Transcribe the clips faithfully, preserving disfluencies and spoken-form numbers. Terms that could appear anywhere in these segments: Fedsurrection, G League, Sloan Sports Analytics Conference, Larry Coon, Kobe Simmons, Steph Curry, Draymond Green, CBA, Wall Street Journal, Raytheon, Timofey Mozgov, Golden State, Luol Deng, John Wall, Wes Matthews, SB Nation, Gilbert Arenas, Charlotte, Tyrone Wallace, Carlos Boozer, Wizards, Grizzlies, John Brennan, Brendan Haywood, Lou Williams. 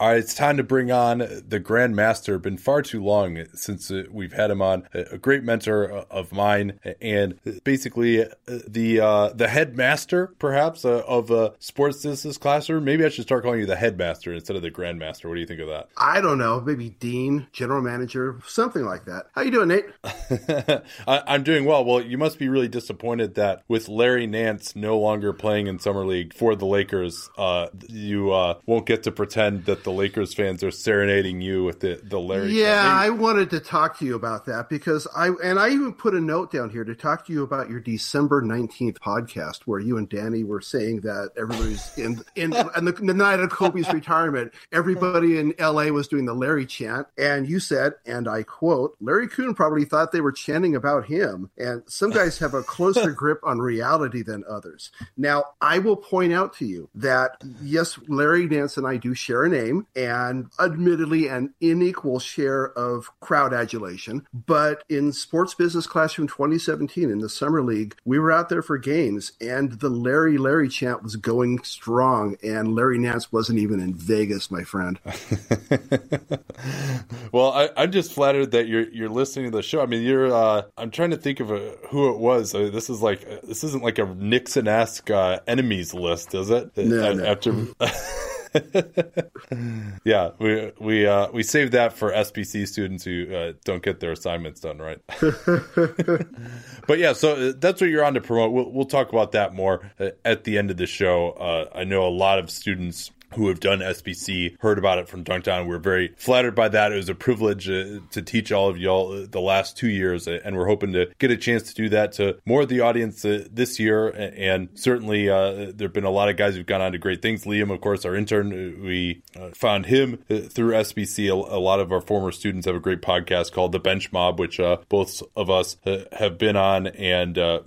All right, it's time to bring on the Grandmaster. Been far too long since we've had him on. A great mentor of mine, and basically the uh, the headmaster, perhaps, uh, of uh, Sports Business Classroom. Maybe I should start calling you the headmaster instead of the Grandmaster. What do you think of that? I don't know. Maybe dean, general manager, something like that. How you doing, Nate? I- I'm doing well. Well, you must be really disappointed that with Larry Nance no longer playing in Summer League for the Lakers, uh, you uh, won't get to pretend that the The Lakers fans are serenading you with the, the Larry. Yeah, Coon. I wanted to talk to you about that because I, and I even put a note down here to talk to you about your December nineteenth podcast where you and Danny were saying that everybody's in, in, in the, the night of Kobe's retirement, everybody in L A was doing the Larry chant. And you said, and I quote, Larry Coon probably thought they were chanting about him. And some guys have a closer grip on reality than others. Now, I will point out to you that, yes, Larry Nance and I do share a name. And admittedly, an unequal share of crowd adulation. But in Sports Business Classroom twenty seventeen, in the Summer League, we were out there for games, and the Larry, Larry chant was going strong. And Larry Nance wasn't even in Vegas, my friend. Well, I, I'm just flattered that you're you're listening to the show. I mean, you're. Uh, I'm trying to think of a, who it was. I mean, this is like this isn't like a Nixon-esque uh, enemies list, is it? No, a- no. After. yeah, we we uh, we saved that for S B C students who uh, don't get their assignments done right. But yeah, so that's what you're on to promote. We'll, we'll talk about that more at the end of the show. Uh, I know a lot of students who have done S B C, heard about it from Dunktown. We're very flattered by that. It was a privilege uh, to teach all of y'all uh, the last two years, uh, and we're hoping to get a chance to do that to more of the audience uh, this year. And, and certainly, uh, there have been a lot of guys who've gone on to great things. Liam, of course, our intern, we uh, found him uh, through S B C. A, a lot of our former students have a great podcast called The Bench Mob, which uh, both of us uh, have been on. And uh,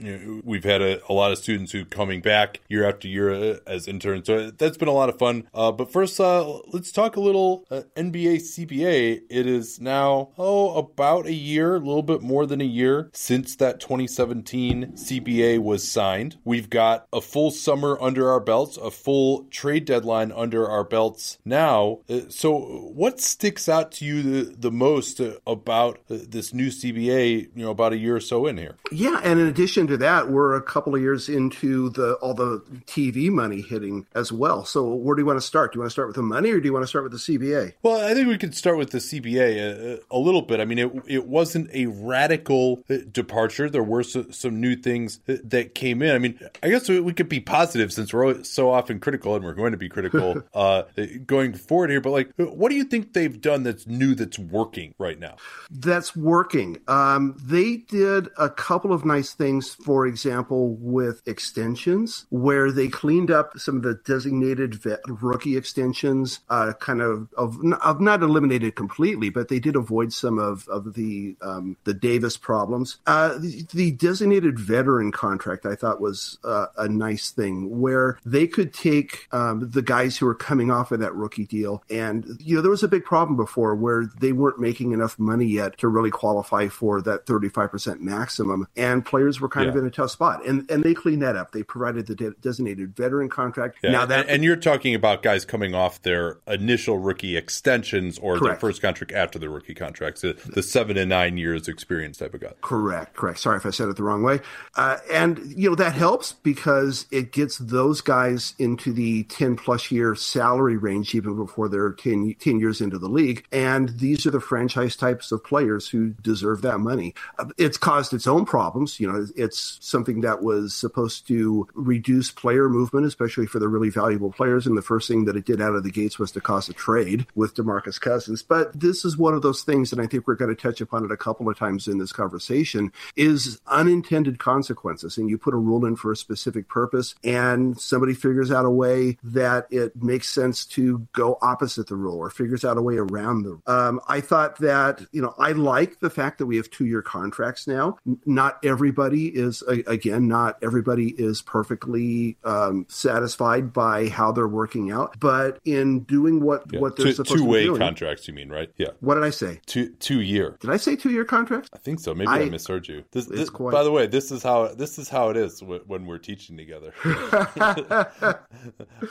we've had a, a lot of students who are coming back year after year uh, as interns. So that's been a lot of fun. Uh, but first, uh, let's talk a little uh, N B A C B A. It is now, oh, about a year, a little bit more than a year since that twenty seventeen C B A was signed. We've got a full summer under our belts, a full trade deadline under our belts now. Uh, so what sticks out to you the, the most uh, about uh, this new C B A, you know, about a year or so in here? Yeah, and in addition to that, we're a couple of years into the all the T V money hitting as well. So where do you want to start? Do you want to start with the money or do you want to start with the C B A? Well, I think we could start with the C B A a, a little bit. I mean, it it wasn't a radical departure. There were so, some new things that came in. I mean, I guess we, we could be positive since we're so often critical and we're going to be critical uh, going forward here. But like, what do you think they've done that's new that's working right now? That's working. Um, they did a couple of nice things, for example, with extensions where they cleaned up some of the designated vet rookie extensions, uh, kind of, of, of not eliminated completely, but they did avoid some of, of the um, the Davis problems. Uh, the, the designated veteran contract, I thought, was uh, a nice thing where they could take um, the guys who were coming off of that rookie deal. And, you know, there was a big problem before where they weren't making enough money yet to really qualify for that thirty-five percent maximum. And players were kind yeah. of in a tough spot. And and they cleaned that up. They provided the de- designated veteran contract. Yeah. Now that and, and you're talking about about guys coming off their initial rookie extensions or correct. Their first contract after their rookie contracts, the, the seven to nine years experience type of guy. Correct, correct. Sorry if I said it the wrong way. Uh, and, you know, that helps because it gets those guys into the ten-plus year salary range even before they're ten, ten years into the league. And these are the franchise types of players who deserve that money. Uh, it's caused its own problems. You know, it's something that was supposed to reduce player movement, especially for the really valuable players in the first First thing that it did out of the gates was to cause a trade with DeMarcus Cousins. But this is one of those things, and I think we're going to touch upon it a couple of times in this conversation, is unintended consequences. And you put a rule in for a specific purpose, and somebody figures out a way that it makes sense to go opposite the rule or figures out a way around the rule. Um, I thought that, you know, I like the fact that we have two-year contracts now. Not everybody is, again, not everybody is perfectly um, satisfied by how they're working out, but in doing what, yeah. what they're two, supposed to do. Two-way contracts, you mean, right? Yeah. What did I say? Two, two-year. Did I say two-year contracts? I think so. Maybe I, I misheard you. This, this, quite... By the way, this is how this is how it is when we're teaching together.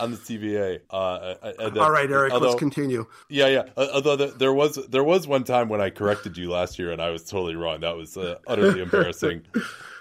On the C B A. Uh, and then, All right, Eric, although, let's continue. Yeah, yeah. Although there was, there was one time when I corrected you last year, and I was totally wrong. That was uh, utterly embarrassing.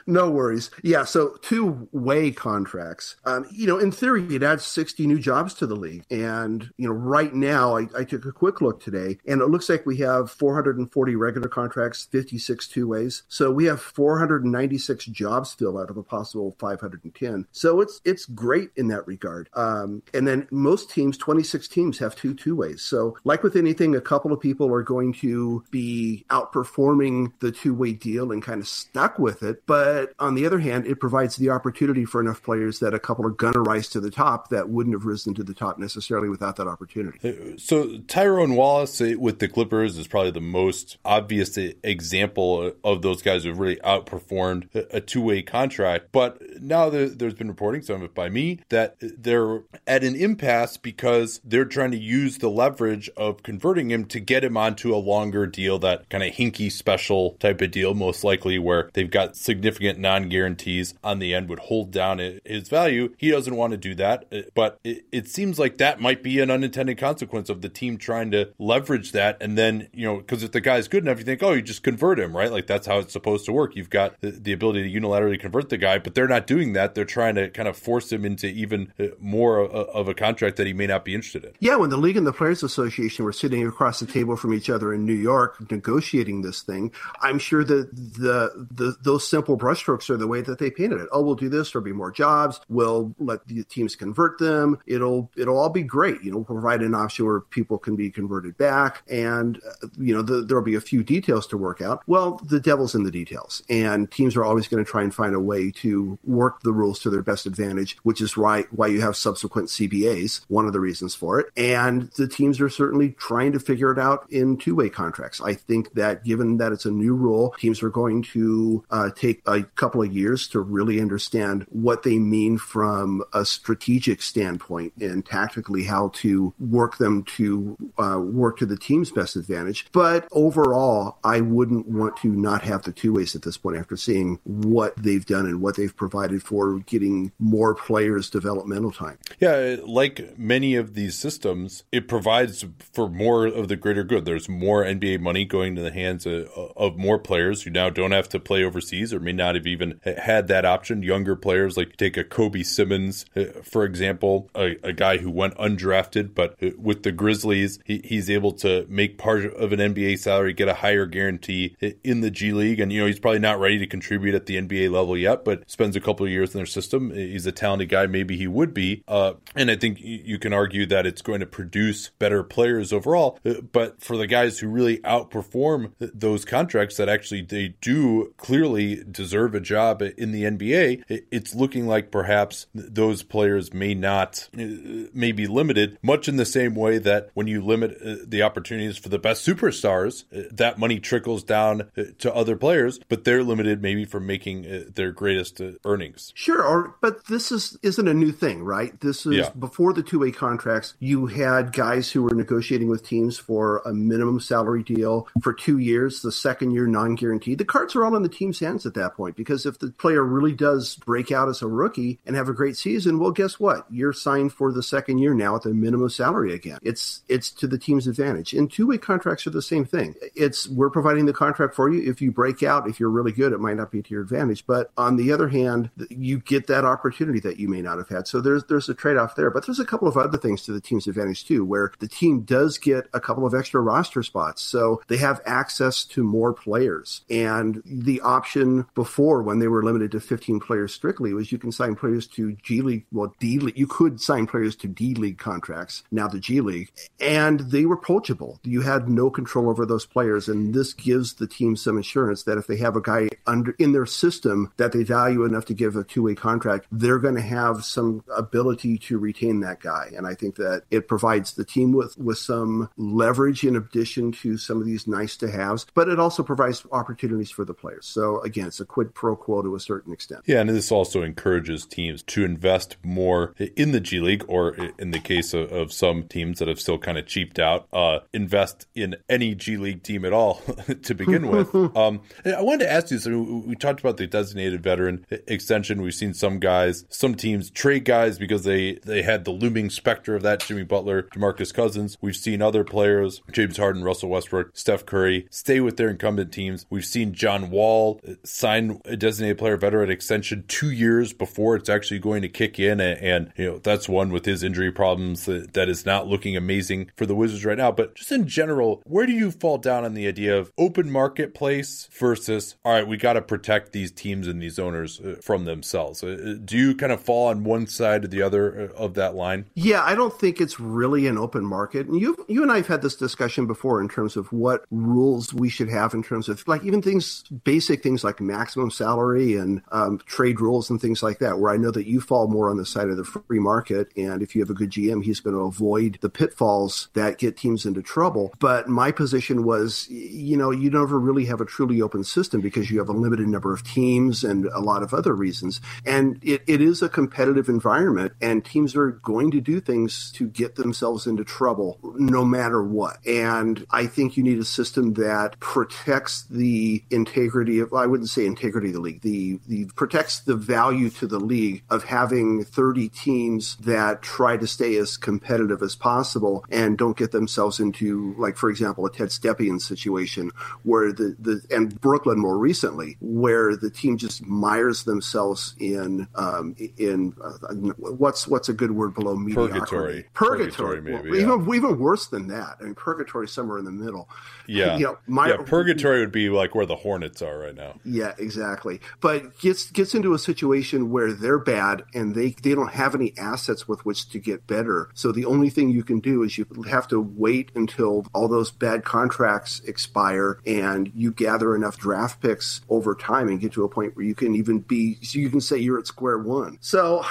No worries. Yeah, so two-way contracts. Um, you know, in theory, it adds sixty new jobs to the league. And, you know, right now, I, I took a quick look today, and it looks like we have four hundred forty regular contracts, fifty-six two-ways. So we have four hundred ninety-six jobs filled out of a possible five hundred ten. So it's it's great in that regard. Um, and then most teams, twenty-six teams, have two two-ways. So like with anything, a couple of people are going to be outperforming the two-way deal and kind of stuck with it. But But on the other hand, it provides the opportunity for enough players that a couple are going to rise to the top that wouldn't have risen to the top necessarily without that opportunity. So Tyrone Wallace with the Clippers is probably the most obvious example of those guys who have really outperformed a two-way contract. But now there's been reporting, some of it by me, that they're at an impasse because they're trying to use the leverage of converting him to get him onto a longer deal, that kind of hinky special type of deal, most likely, where they've got significant non-guarantees on the end would hold down his value. He doesn't want to do that, but it, it seems like that might be an unintended consequence of the team trying to leverage that. And then, you know, because if the guy's good enough, you think, oh, you just convert him, right? Like, that's how it's supposed to work. You've got the, the ability to unilaterally convert the guy, but they're not doing that. They're trying to kind of force him into even more of a contract that he may not be interested in. Yeah, when the league and the Players Association were sitting across the table from each other in New York negotiating this thing, I'm sure that the, the those simple brushstrokes are the way that they painted it. Oh, we'll do this. There'll be more jobs. We'll let the teams convert them. It'll it'll all be great. You know, provide an option where people can be converted back, and uh, you know the, there'll be a few details to work out. Well, the devil's in the details, and teams are always going to try and find a way to work the rules to their best advantage, which is why why you have subsequent C B As. One of the reasons for it, and the teams are certainly trying to figure it out in two-way contracts. I think that given that it's a new rule, teams are going to uh, take a couple of years to really understand what they mean from a strategic standpoint and tactically how to work them to uh, work to the team's best advantage. But overall, I wouldn't want to not have the two ways at this point after seeing what they've done and what they've provided for getting more players developmental time. Yeah, like many of these systems, it provides for more of the greater good. There's more N B A money going to the hands of, of more players who now don't have to play overseas or may not have even had that option. Younger players, like take a Kobe Simmons, for example, a, a guy who went undrafted, but with the Grizzlies, he, he's able to make part of an N B A salary, get a higher guarantee in the G League. And, you know, he's probably not ready to contribute at the N B A level yet, but spends a couple of years in their system. He's a talented guy. Maybe he would be. Uh, and I think you can argue that it's going to produce better players overall. But for the guys who really outperform those contracts that actually they do clearly deserve a job in the N B A, it's looking like perhaps those players may not, may be limited, much in the same way that when you limit the opportunities for the best superstars, that money trickles down to other players, but they're limited maybe from making their greatest earnings. Sure, or, but this is, isn't a new thing, right? This is, yeah. Before the two-way contracts, you had guys who were negotiating with teams for a minimum salary deal for two years, the second year non-guaranteed. The cards are all in the team's hands at that point, because if the player really does break out as a rookie and have a great season, well, guess what? You're signed for the second year now at the minimum salary again. It's it's to the team's advantage. And two-way contracts are the same thing. It's we're providing the contract for you. If you break out, if you're really good, it might not be to your advantage. But on the other hand, you get that opportunity that you may not have had. So there's there's a trade-off there. But there's a couple of other things to the team's advantage too, where the team does get a couple of extra roster spots. So they have access to more players. And the option before, when they were limited to fifteen players strictly, was you can sign players to G League, well, D League, you could sign players to D League contracts, now the G League, and they were poachable. You had no control over those players, and this gives the team some insurance that if they have a guy under in their system that they value enough to give a two-way contract, they're going to have some ability to retain that guy, and I think that it provides the team with, with some leverage in addition to some of these nice-to-haves, but it also provides opportunities for the players. So, again, it's a quick quid pro quo to a certain extent. Yeah, and this also encourages teams to invest more in the G League, or in the case of, of some teams that have still kind of cheaped out, uh, invest in any G League team at all to begin with. Um, I wanted to ask you, so we talked about the designated veteran extension. We've seen some guys, some teams trade guys because they, they had the looming specter of that, Jimmy Butler, DeMarcus Cousins. We've seen other players, James Harden, Russell Westbrook, Steph Curry, stay with their incumbent teams. We've seen John Wall sign a designated player veteran extension two years before it's actually going to kick in. And, and you know, that's one with his injury problems that, that is not looking amazing for the Wizards right now. But just in general, where do you fall down on the idea of open marketplace versus, all right, we got to protect these teams and these owners from themselves? Do you kind of fall on one side or the other of that line? Yeah, I don't think it's really an open market. And you you and I have had this discussion before in terms of what rules we should have in terms of, like, even things, basic things like maximum salary and um, trade rules and things like that, where I know that you fall more on the side of the free market. And if you have a good G M, he's going to avoid the pitfalls that get teams into trouble. But my position was, you know, you never really have a truly open system because you have a limited number of teams and a lot of other reasons. And it, it is a competitive environment, and teams are going to do things to get themselves into trouble no matter what. And I think you need a system that protects the integrity of, I wouldn't say integrity of the league, the, the protects the value to the league of having thirty teams that try to stay as competitive as possible and don't get themselves into, like, for example, a Ted Stepien situation where the, the and Brooklyn more recently, where the team just mires themselves in um, in uh, what's what's a good word below mediocrity? Purgatory. Purgatory, purgatory maybe. Well, yeah. even, even worse than that. I mean, purgatory somewhere in the middle. Yeah. You know, my, yeah, purgatory would be like where the Hornets are right now. Yeah, exactly. But gets gets into a situation where they're bad and they, they don't have any assets with which to get better. So the only thing you can do is you have to wait until all those bad contracts expire and you gather enough draft picks over time and get to a point where you can even be, so you can say you're at square one. So,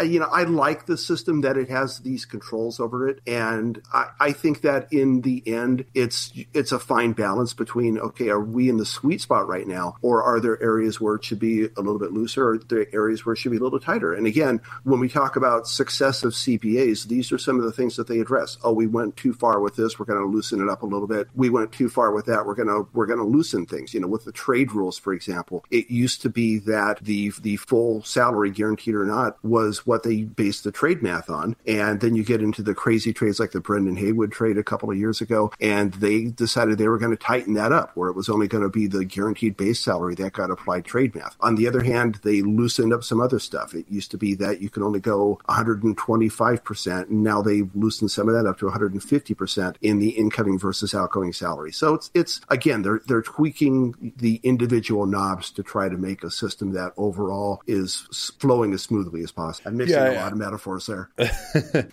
you know, I like the system that it has these controls over it. And I, I think that in the end, it's it's a fine balance between, okay, are we in the sweet spot right now? Or are there areas where it should be a little bit looser? Or are there areas where it should be a little tighter? And again, when we talk about success of C B As, these are some of the things that they address. Oh, we went too far with this. We're going to loosen it up a little bit. We went too far with that. We're going to, we're going to loosen things. You know, with the trade rules, for example, it used to be that the, the full salary, guaranteed or not, was what they based the trade math on. And then you get into the crazy trades like the Brendan Haywood trade a couple of years ago. And they decided they were going to tighten that up where it was only going to be the guaranteed base salary that got applied trade math. On the other hand, they loosened up some other stuff. It used to be that you could only go one hundred twenty-five percent. And now they've loosened some of that up to one hundred fifty percent in the incoming versus outgoing salary. So it's, it's again, they're, they're tweaking the individual knobs to try to make a system that overall is flowing as smoothly as possible. I'm mixing yeah, a yeah. lot of metaphors there.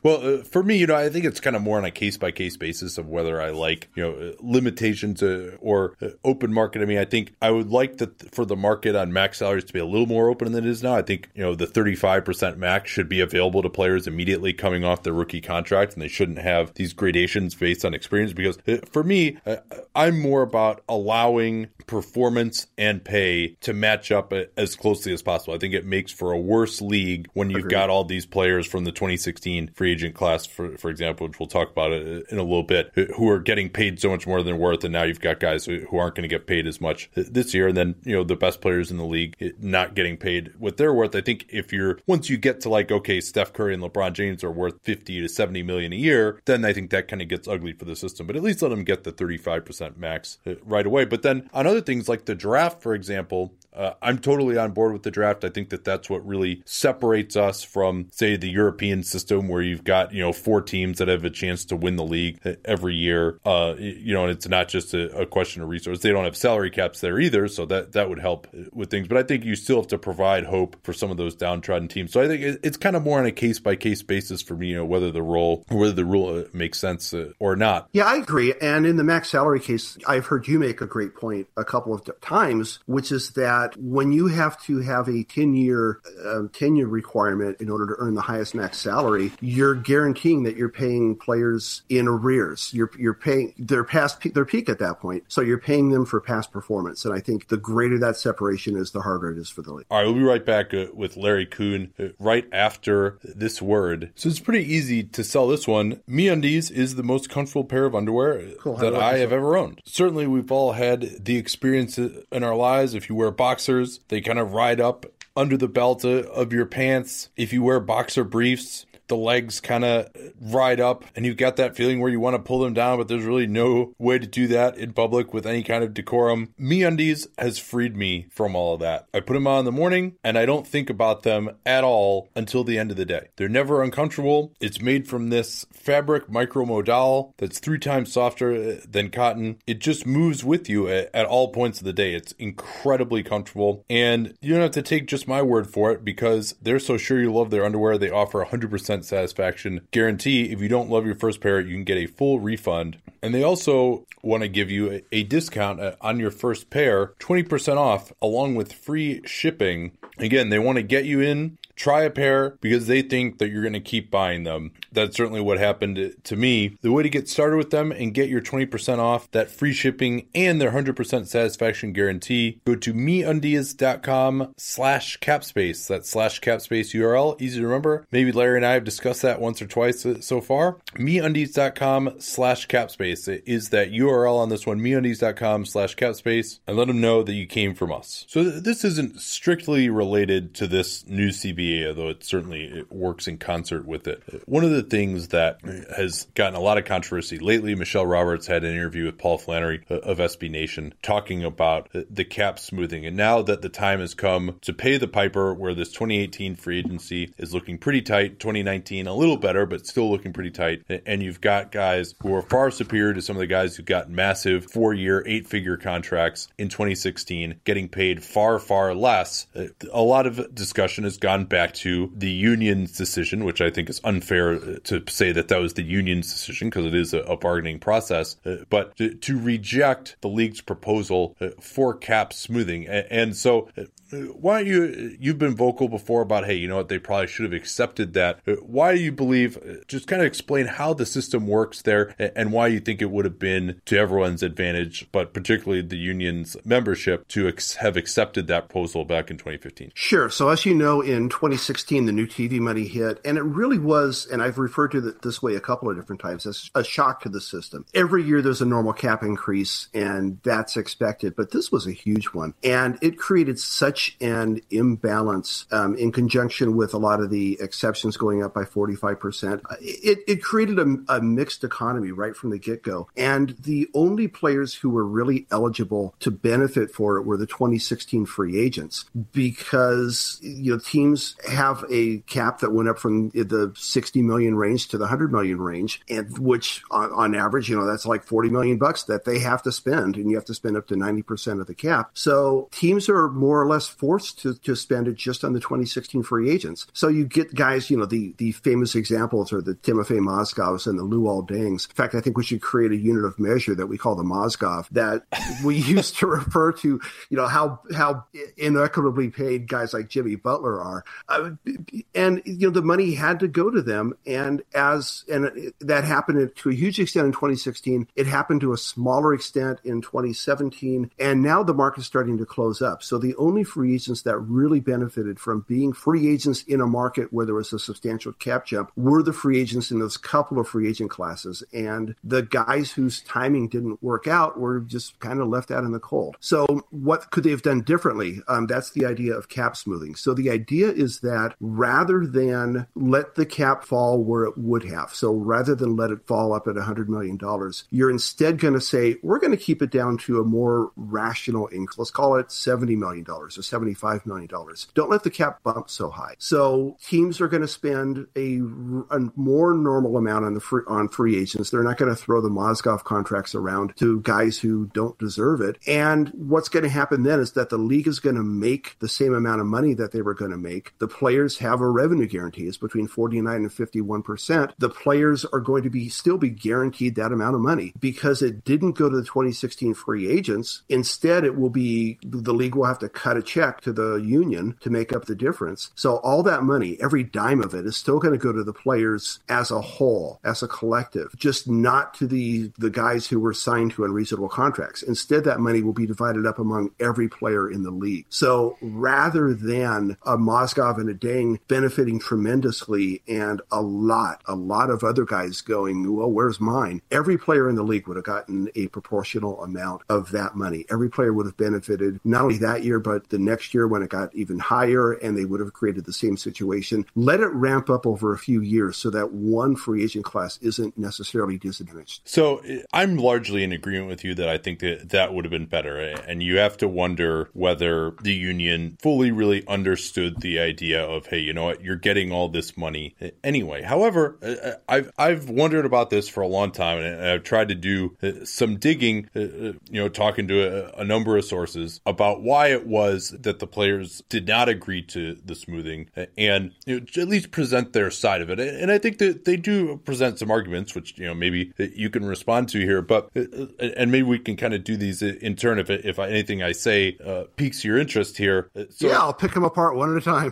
Well, uh, for me, you know, I think it's kind of more on a case-by-case basis of whether I like, you know, limitations uh, or uh, open market. I mean, I think I would like the, for the market on max salaries to be a little more open than it is now. I think, you know, the thirty-five percent max should be available to players immediately coming off their rookie contract, and they shouldn't have these gradations based on experience because uh, for me, uh, I'm more about allowing performance and pay to match up as closely as possible. I think it makes for a worse league when you've Agreed. got all these players from the twenty sixteen free agent class, for, for example, which we'll talk about it in a little bit, who are getting paid so much more than worth, and now you've got guys who aren't going to get paid as much this year, and then, you know, the best players in the league not getting paid what they're worth. I think if you're, once you get to like, okay, Steph Curry and LeBron James are worth fifty to seventy million a year, then I think that kind of gets ugly for the system, but at least let them get the thirty-five percent max right away. But then on other things like the draft, for example, Uh, I'm totally on board with the draft. I think that that's what really separates us from, say, the European system where you've got, you know, four teams that have a chance to win the league every year. Uh, you know, and it's not just a, a question of resources. They don't have salary caps there either, so that, that would help with things. But I think you still have to provide hope for some of those downtrodden teams. So I think it, it's kind of more on a case-by-case basis for me, you know, whether the role, whether the rule makes sense uh, or not. Yeah, I agree. And in the max salary case, I've heard you make a great point a couple of times, which is that that when you have to have a ten-year uh, tenure requirement in order to earn the highest max salary, you're guaranteeing that you're paying players in arrears. You're you're paying their past pe- their peak at that point, so you're paying them for past performance. And I think the greater that separation is, the harder it is for the league. All right, we'll be right back uh, with Larry Coon uh, right after this word. So it's pretty easy to sell this one. MeUndies is the most comfortable pair of underwear cool, that I, I have ever owned. Certainly, we've all had the experience in our lives. If you wear boxers, they kind of ride up under the belt of your pants. If you wear boxer briefs, the legs kind of ride up and you've got that feeling where you want to pull them down, but there's really no way to do that in public with any kind of decorum. MeUndies has freed me from all of that. I put them on in the morning and I don't think about them at all until the end of the day. They're never uncomfortable. It's made from this fabric micromodal that's three times softer than cotton. It just moves with you at, at all points of the day. It's incredibly comfortable, and you don't have to take just my word for it because they're so sure you love their underwear. They offer one hundred percent satisfaction guarantee. If you don't love your first pair, you can get a full refund. And they also want to give you a, a discount on your first pair, twenty percent off, along with free shipping. Again, they want to get you in, try a pair, because they think that you're going to keep buying them. That's certainly what happened to me. The way to get started with them and get your twenty percent off, that free shipping, and their one hundred percent satisfaction guarantee, go to MeUndies.com slash capspace. That slash capspace U R L, easy to remember. Maybe Larry and I have discussed that once or twice so far. MeUndies.com slash capspace. It is that U R L on this one, MeUndies.com slash capspace. And let them know that you came from us. So th- this isn't strictly related to this new C B A, although it certainly it works in concert with it. One of the things that has gotten a lot of controversy lately, Michelle Roberts had an interview with Paul Flannery of S B Nation talking about the cap smoothing. And now that the time has come to pay the piper, where this twenty eighteen free agency is looking pretty tight, twenty nineteen a little better, but still looking pretty tight. And you've got guys who are far superior to some of the guys who got massive four-year, eight-figure contracts in twenty sixteen getting paid far, far less. A lot of discussion has gone back back to the union's decision, which I think is unfair to say that that was the union's decision because it is a, a bargaining process, uh, but to, to reject the league's proposal uh, for cap smoothing. And, and so uh, why don't you, you've been vocal before about, hey, you know what, they probably should have accepted that. Uh, why do you believe, uh, just kind of explain how the system works there and, and why you think it would have been to everyone's advantage, but particularly the union's membership, to ex- have accepted that proposal back in twenty fifteen? Sure. So as you know, in twenty sixteen, the new T V money hit, and it really was, and I've referred to it this way a couple of different times, as a shock to the system. Every year there's a normal cap increase, and that's expected, but this was a huge one. And it created such an imbalance um, in conjunction with a lot of the exceptions going up by forty-five percent. It, it created a, a mixed economy right from the get-go, and the only players who were really eligible to benefit for it were the twenty sixteen free agents, because you know teams have a cap that went up from the sixty million range to the one hundred million range, and which on, on average, you know, that's like forty million bucks that they have to spend, and you have to spend up to ninety percent of the cap. So teams are more or less forced to, to spend it just on the twenty sixteen free agents. So you get guys, you know, the, the famous examples are the Timofey Mozgovs and the Luol Dengs. In fact, I think we should create a unit of measure that we call the Mozgov, that we used to refer to, you know, how, how inequitably paid guys like Jimmy Butler are. Uh, and, you know, the money had to go to them. And as and that happened to a huge extent in twenty sixteen, it happened to a smaller extent in twenty seventeen. And now the market's starting to close up. So the only free agents that really benefited from being free agents in a market where there was a substantial cap jump were the free agents in those couple of free agent classes. And the guys whose timing didn't work out were just kind of left out in the cold. So what could they have done differently? Um, that's the idea of cap smoothing. So the idea is is that rather than let the cap fall where it would have, so rather than let it fall up at one hundred million dollars, you're instead going to say, we're going to keep it down to a more rational increase. Let's call it seventy million dollars or seventy-five million dollars. Don't let the cap bump so high. So teams are going to spend a, a more normal amount on the free, on free agents. They're not going to throw the Mozgov contracts around to guys who don't deserve it. And what's going to happen then is that the league is going to make the same amount of money that they were going to make. The The players have a revenue guarantee. It's between forty-nine and fifty-one percent. The players are going to be still be guaranteed that amount of money because it didn't go to the twenty sixteen free agents. Instead, it will be the league will have to cut a check to the union to make up the difference. So all that money, every dime of it, is still going to go to the players as a whole, as a collective, just not to the, the guys who were signed to unreasonable contracts. Instead, that money will be divided up among every player in the league. So rather than a Mozgov and a Deng benefiting tremendously and a lot, a lot of other guys going, well, where's mine? Every player in the league would have gotten a proportional amount of that money. Every player would have benefited not only that year, but the next year when it got even higher, and they would have created the same situation. Let it ramp up over a few years so that one free agent class isn't necessarily disadvantaged. So I'm largely in agreement with you that I think that that would have been better. And you have to wonder whether the union fully really understood the idea of, hey, you know what, you're getting all this money anyway. However, I've, I've wondered about this for a long time, and I've tried to do some digging, you know, talking to a, a number of sources about why it was that the players did not agree to the smoothing and, you know, at least present their side of it. And I think that they do present some arguments, which, you know, maybe you can respond to here, but, and maybe we can kind of do these in turn if, if anything I say uh, piques your interest here. So, yeah, I'll pick them apart one at a time.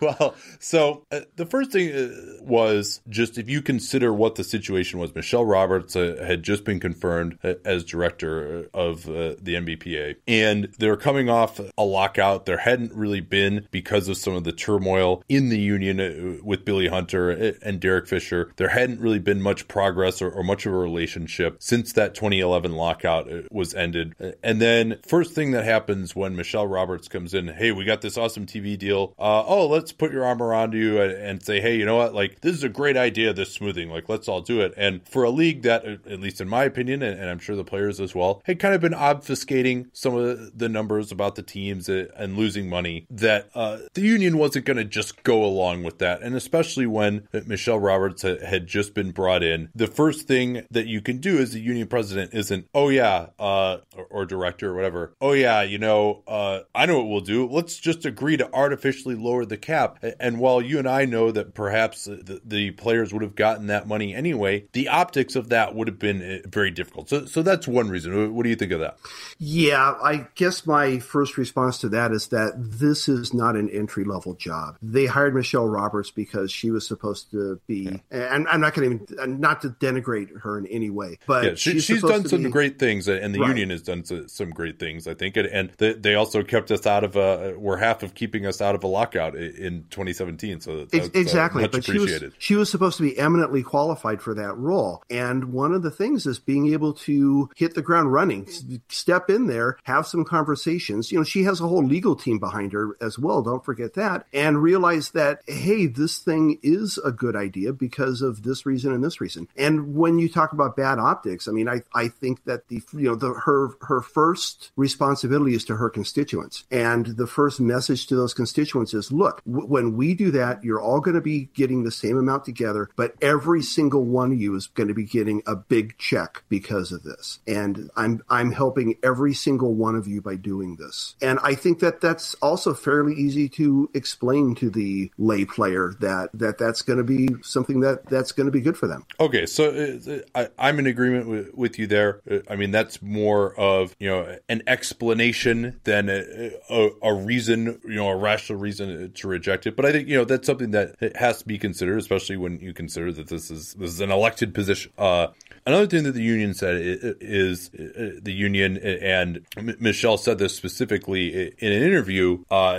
Well, so uh, the first thing uh, was just if you consider what the situation was. Michelle Roberts uh, had just been confirmed uh, as director of uh, the N B P A, and they're coming off a lockout. There hadn't really been, because of some of the turmoil in the union uh, with Billy Hunter and Derek Fisher, there hadn't really been much progress or, or much of a relationship since that twenty eleven lockout was ended. And then first thing that happens when Michelle Roberts comes in, hey, we got this awesome T V deal. Uh, oh, let's put your arm around you and say, hey, you know what, like, this is a great idea, this smoothing, like, let's all do it. And for a league that, at least in my opinion, and, and I'm sure the players as well, had kind of been obfuscating some of the numbers about the teams and losing money, that uh, the union wasn't going to just go along with that. And especially when Michelle Roberts had just been brought in, the first thing that you can do as the union president isn't, oh yeah, uh, or, or director or whatever, oh yeah, you know, uh, I know what we'll do, let's just agree to artificially lower the cap. And while you and I know that perhaps the, the players would have gotten that money anyway, the optics of that would have been very difficult. So so that's one reason. What do you think of that? Yeah, I guess my first response to that is that this is not an entry-level job. They hired Michelle Roberts because she was supposed to be, yeah. and I'm not going to even, not to denigrate her in any way, but yeah, she, she's, she's done some be, great things, and the right. union has done some great things, I think. And, and they, they also kept us out of a, were half of keeping us out of a lockout in twenty seventeen, so that's exactly uh, much but appreciated. She was, she was supposed to be eminently qualified for that role, and one of the things is being able to hit the ground running, step in there, have some conversations. You know, she has a whole legal team behind her as well, don't forget that, and realize that, hey, this thing is a good idea because of this reason and this reason. And when you talk about bad optics, I mean, I I think that the you know the her her first responsibility is to her constituents, and the first message to those constituents is, look, Look, w- when we do that, you're all going to be getting the same amount together, but every single one of you is going to be getting a big check because of this. And I'm I'm helping every single one of you by doing this. And I think that that's also fairly easy to explain to the lay player that, that that's going to be something that, that's going to be good for them. Okay, so uh, I, I'm in agreement with, with you there. Uh, I mean, that's more of, you know, an explanation than a, a, a reason, you know, a rational reason to reject it. But I think, you know, that's something that has to be considered, especially when you consider that this is this is an elected position. Uh, another thing that the union said is, is the union, and Michelle said this specifically in an interview, uh,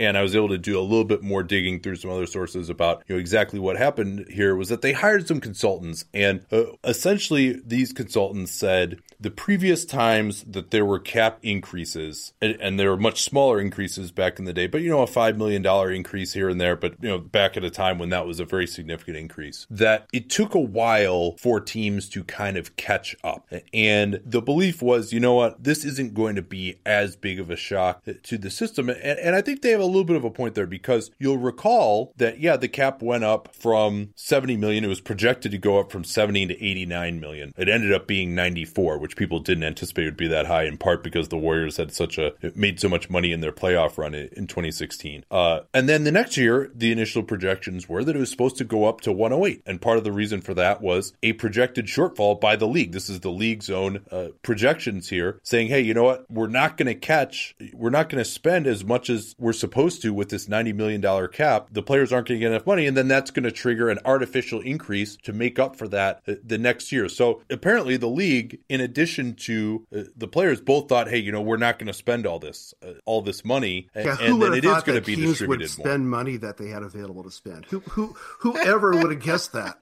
and I was able to do a little bit more digging through some other sources about, you know, exactly what happened here, was that they hired some consultants, and uh, essentially these consultants said the previous times that there were cap increases, and, and there were much smaller increases back in the day, but, you know, a five million dollars increase here and there, but, you know, back at a time when that was a very significant increase, that it took a while for teams to kind of catch up. And the belief was, you know what, this isn't going to be as big of a shock to the system. And, and I think they have a little bit of a point there, because you'll recall that, yeah, the cap went up from seventy million. It was projected to go up from seventy to eighty-nine million. It ended up being ninety-four, which which people didn't anticipate would be that high, in part because the Warriors had such a it made so much money in their playoff run in twenty sixteen. Uh, and then the next year, the initial projections were that it was supposed to go up to one oh eight. And part of the reason for that was a projected shortfall by the league. This is the league's own uh, projections here saying, hey, you know what? We're not going to catch, we're not going to spend as much as we're supposed to with this ninety million dollars cap. The players aren't going to get enough money. And then that's going to trigger an artificial increase to make up for that the next year. So apparently the league, in addition to uh, the players, both thought, hey, you know, we're not going to spend all this, uh, all this money. And, yeah, who would have thought that teams would spend money that they had available to spend? Who, who, whoever would have guessed that?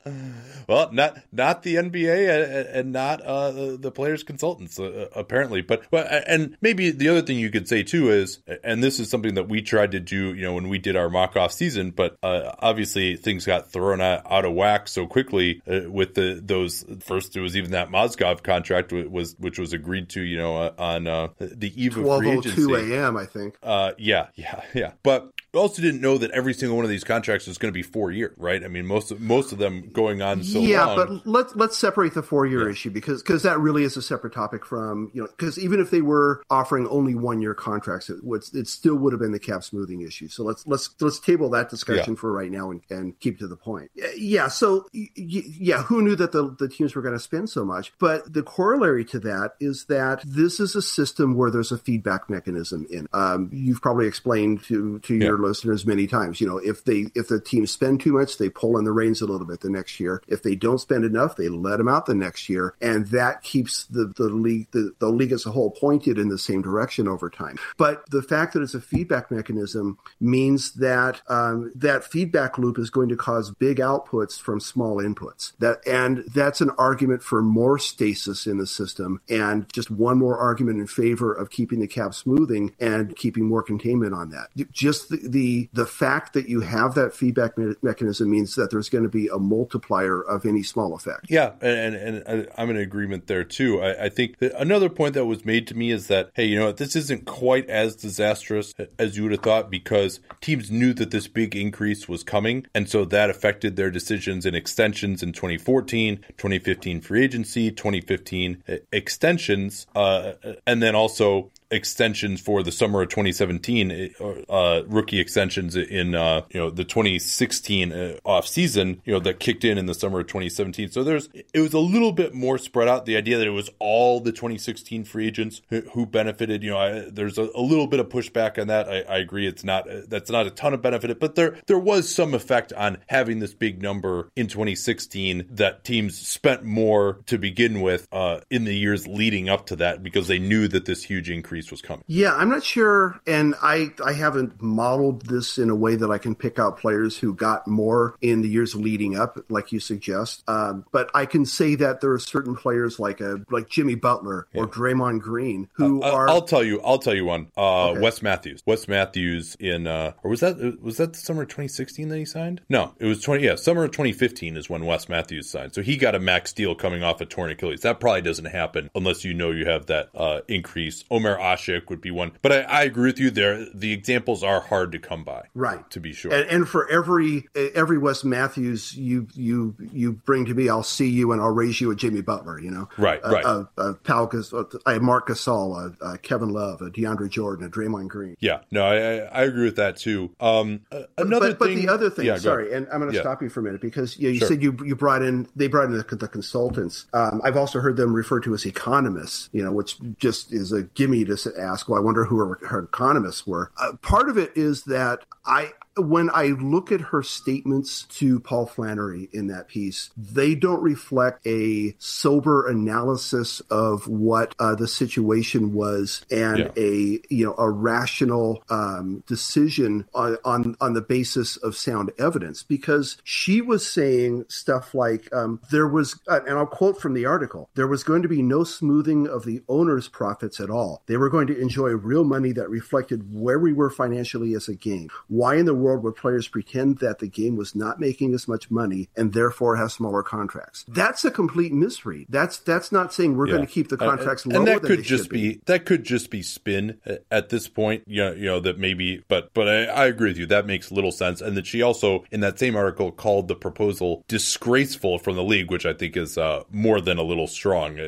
Well, not not the N B A and, and not uh, the players' consultants, uh, apparently. But and maybe the other thing you could say too is, and this is something that we tried to do, you know, when we did our mock off season, but uh, obviously things got thrown out, out of whack so quickly uh, with the those first. It was even that Mozgov contract was which was agreed to, you know, uh, on uh, the eve of free agency. twelve oh two a.m. I think. Uh, yeah, yeah, yeah, but. We also didn't know that every single one of these contracts is going to be four year, right? I mean, most of, most of them going on so yeah, long. Yeah, but let's let's separate the four year yeah. issue because because that really is a separate topic from, you know, because even if they were offering only one year contracts, it would it still would have been the cap smoothing issue. So let's let's let's table that discussion yeah. for right now and, and keep to the point. Yeah. So yeah, who knew that the the teams were going to spend so much? But the corollary to that is that this is a system where there's a feedback mechanism in. Um, you've probably explained to to yeah. your listeners many times, you know, if they if the team spend too much, they pull in the reins a little bit the next year. If they don't spend enough, they let them out the next year, and that keeps the the league the, the league as a whole pointed in the same direction over time. But the fact that it's a feedback mechanism means that um, that feedback loop is going to cause big outputs from small inputs. That and that's an argument for more stasis in the system, and just one more argument in favor of keeping the cap smoothing and keeping more containment on that. Just the The the fact that you have that feedback me- mechanism means that there's going to be a multiplier of any small effect. Yeah, and, and, and I'm in agreement there, too. I, I think another point that was made to me is that, hey, you know, this isn't quite as disastrous as you would have thought because teams knew that this big increase was coming, and so that affected their decisions in extensions in twenty fourteen, twenty fifteen free agency, twenty fifteen extensions, uh, and then also extensions for the summer of twenty seventeen, uh, rookie extensions in uh, you know the twenty sixteen uh, off season, you know that kicked in in the summer of twenty seventeen. So there's it was a little bit more spread out. The idea that it was all the twenty sixteen free agents who, who benefited, you know, I, there's a, a little bit of pushback on that. I, I agree, it's not that's not a ton of benefit, but there there was some effect on having this big number in twenty sixteen that teams spent more to begin with uh, in the years leading up to that because they knew that this huge increase was coming. Yeah, I'm not sure, and I, I haven't modeled this in a way that I can pick out players who got more in the years leading up, like you suggest. Um, but I can say that there are certain players like a like Jimmy Butler yeah. or Draymond Green who uh, are. I'll tell you. I'll tell you one. Uh, okay. Wes Matthews. Wes Matthews in uh, or was that was that the summer of twenty sixteen that he signed? No, it was twenty. Yeah, summer of twenty fifteen is when Wes Matthews signed. So he got a max deal coming off a torn Achilles. That probably doesn't happen unless you know you have that uh, increase. Omer Ashik would be one, but I, I agree with you there. The examples are hard to come by, right? To be sure. And, and for every every Wes Matthews you you you bring to me, I'll see you and I'll raise you a Jimmy Butler, you know, right? Uh, right. Uh, uh, Pau, uh, Mark Gasol, uh, uh, Kevin Love, uh, DeAndre Jordan, uh, Draymond Green. Yeah, no, I, I agree with that too. Um, uh, another but, but thing, the other thing, yeah, sorry, and I'm going to yeah. stop you for a minute because you, know, you sure. said you you brought in they brought in the, the consultants. Um, I've also heard them referred to as economists, you know, which just is a gimme to to ask, well, I wonder who her, her economists were. Uh, part of it is that I... when I look at her statements to Paul Flannery in that piece, they don't reflect a sober analysis of what uh, the situation was and yeah. a you know a rational um, decision on, on on the basis of sound evidence. Because she was saying stuff like um, there was, and I'll quote from the article: "There was going to be no smoothing of the owner's profits at all. They were going to enjoy real money that reflected where we were financially as a game. Why in the world where players pretend that the game was not making as much money and therefore have smaller contracts. That's a complete misread. That's that's not saying we're yeah. going to keep the contracts uh, lower than they should be. And that could just be that could just be spin at this point. You know, you know that maybe, but but I, I agree with you. That makes little sense. And that she also in that same article called the proposal disgraceful from the league, which I think is uh, more than a little strong uh,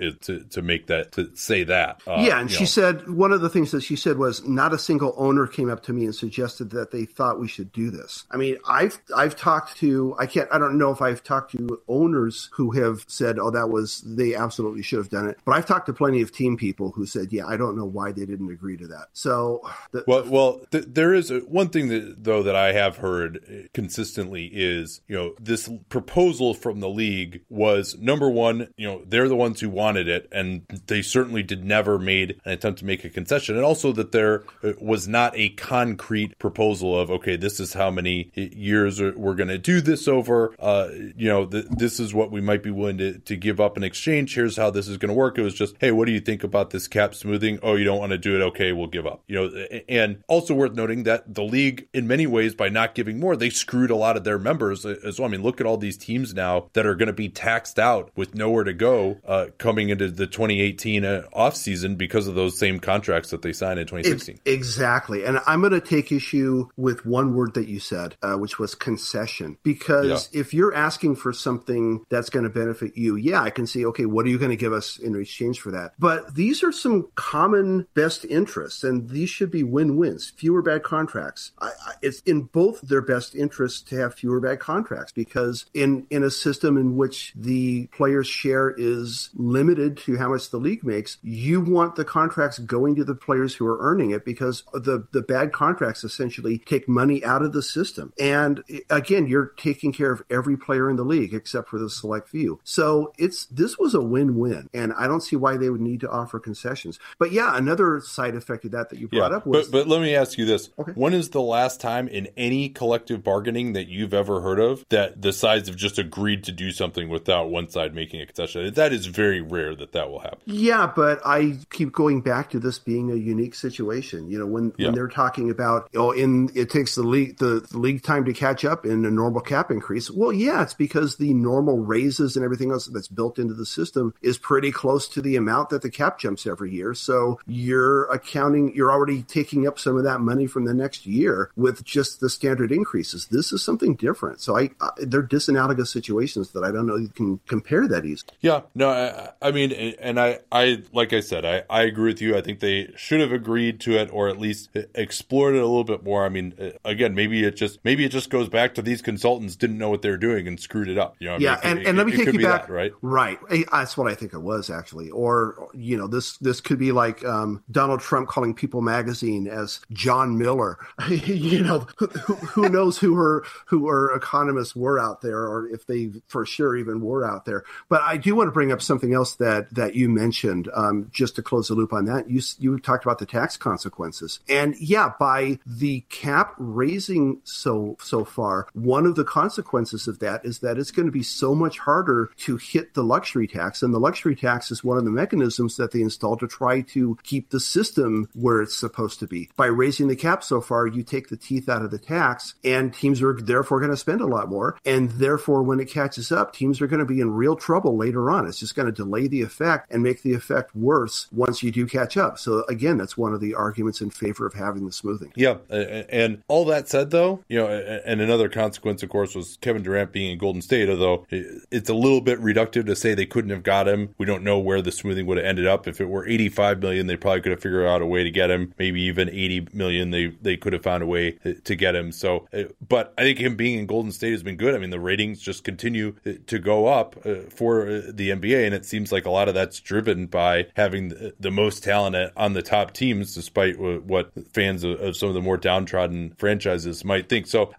uh, to to make that to say that. Uh, yeah, and she know. said one of the things that she said was not a single owner came up to me and suggested that they thought we should do this. I mean, I've I've talked to I can't I don't know if I've talked to owners who have said, oh, that was they absolutely should have done it. But I've talked to plenty of team people who said, yeah, I don't know why they didn't agree to that. So, the, well, well, th- there is a, one thing that though that I have heard consistently is, you know, this proposal from the league was number one, you know, they're the ones who wanted it, and they certainly did never made an attempt to make a concession, and also that there was not a concrete proposal of, okay, this is how many years we're going to do this over. Uh, you know, th- this is what we might be willing to, to give up in exchange. Here's how this is going to work. It was just, hey, what do you think about this cap smoothing? Oh, you don't want to do it? Okay, we'll give up. You know, and also worth noting that the league, in many ways, by not giving more, they screwed a lot of their members as well. I mean, look at all these teams now that are going to be taxed out with nowhere to go uh, coming into the twenty eighteen uh, offseason because of those same contracts that they signed in twenty sixteen. It, exactly. And I'm going to take issue with one word that you said, uh, which was concession, because yeah. if you're asking for something that's going to benefit you, yeah, I can see, okay, what are you going to give us in exchange for that? But these are some common best interests, and these should be win-wins, fewer bad contracts. I, I, it's in both their best interests to have fewer bad contracts, because in, in a system in which the player's share is limited to how much the league makes, you want the contracts going to the players who are earning it, because the, the bad contracts essentially take money out of the system. And again, you're taking care of every player in the league except for the select few. So it's this was a win-win, and I don't see why they would need to offer concessions. But yeah, another side effect of that that you brought yeah, up was... But, but let me ask you this. Okay. When is the last time in any collective bargaining that you've ever heard of that the sides have just agreed to do something without one side making a concession? That is very rare that that will happen. Yeah, but I keep going back to this being a unique situation. You know, when, yeah. when they're talking about, oh, in it takes the league the, the league time to catch up in a normal cap increase. Well, yeah, it's because the normal raises and everything else that's built into the system is pretty close to the amount that the cap jumps every year. So you're accounting, you're already taking up some of that money from the next year with just the standard increases. This is something different. So I, I they're disanalogous situations that I don't know you can compare that easily. Yeah, no, I, I mean, and I, I, like I said, I, I agree with you. I think they should have agreed to it, or at least explored it a little bit more. I mean, again, maybe it just maybe it just goes back to these consultants didn't know what they were doing and screwed it up. You know what yeah, I mean? and, it, and let it, me it take you back. That, right, right. That's what I think it was actually. Or you know, this this could be like um, Donald Trump calling People Magazine as John Miller. You know, who, who knows who her who her economists were out there, or if they for sure even were out there. But I do want to bring up something else that that you mentioned um, just to close the loop on that. You you talked about the tax consequences, and yeah, by the cap raising so so far, one of the consequences of that is that it's going to be so much harder to hit the luxury tax, and the luxury tax is one of the mechanisms that they installed to try to keep the system where it's supposed to be. By raising the cap so far, you take the teeth out of the tax, and teams are therefore going to spend a lot more, and therefore when it catches up, teams are going to be in real trouble later on. It's just going to delay the effect and make the effect worse once you do catch up. So again, that's one of the arguments in favor of having the smoothing. Yeah, and all that said though, you know, and another consequence of course was Kevin Durant being in Golden State, although it's a little bit reductive to say they couldn't have got him. We don't know where the smoothing would have ended up. If it were eighty-five million, they probably could have figured out a way to get him. Maybe even eighty million, they they could have found a way to get him. So, but I think him being in Golden State has been good. I mean, the ratings just continue to go up for the N B A, and it seems like a lot of that's driven by having the most talent on the top teams, despite what fans of some of the more downtrodden franchises might think. So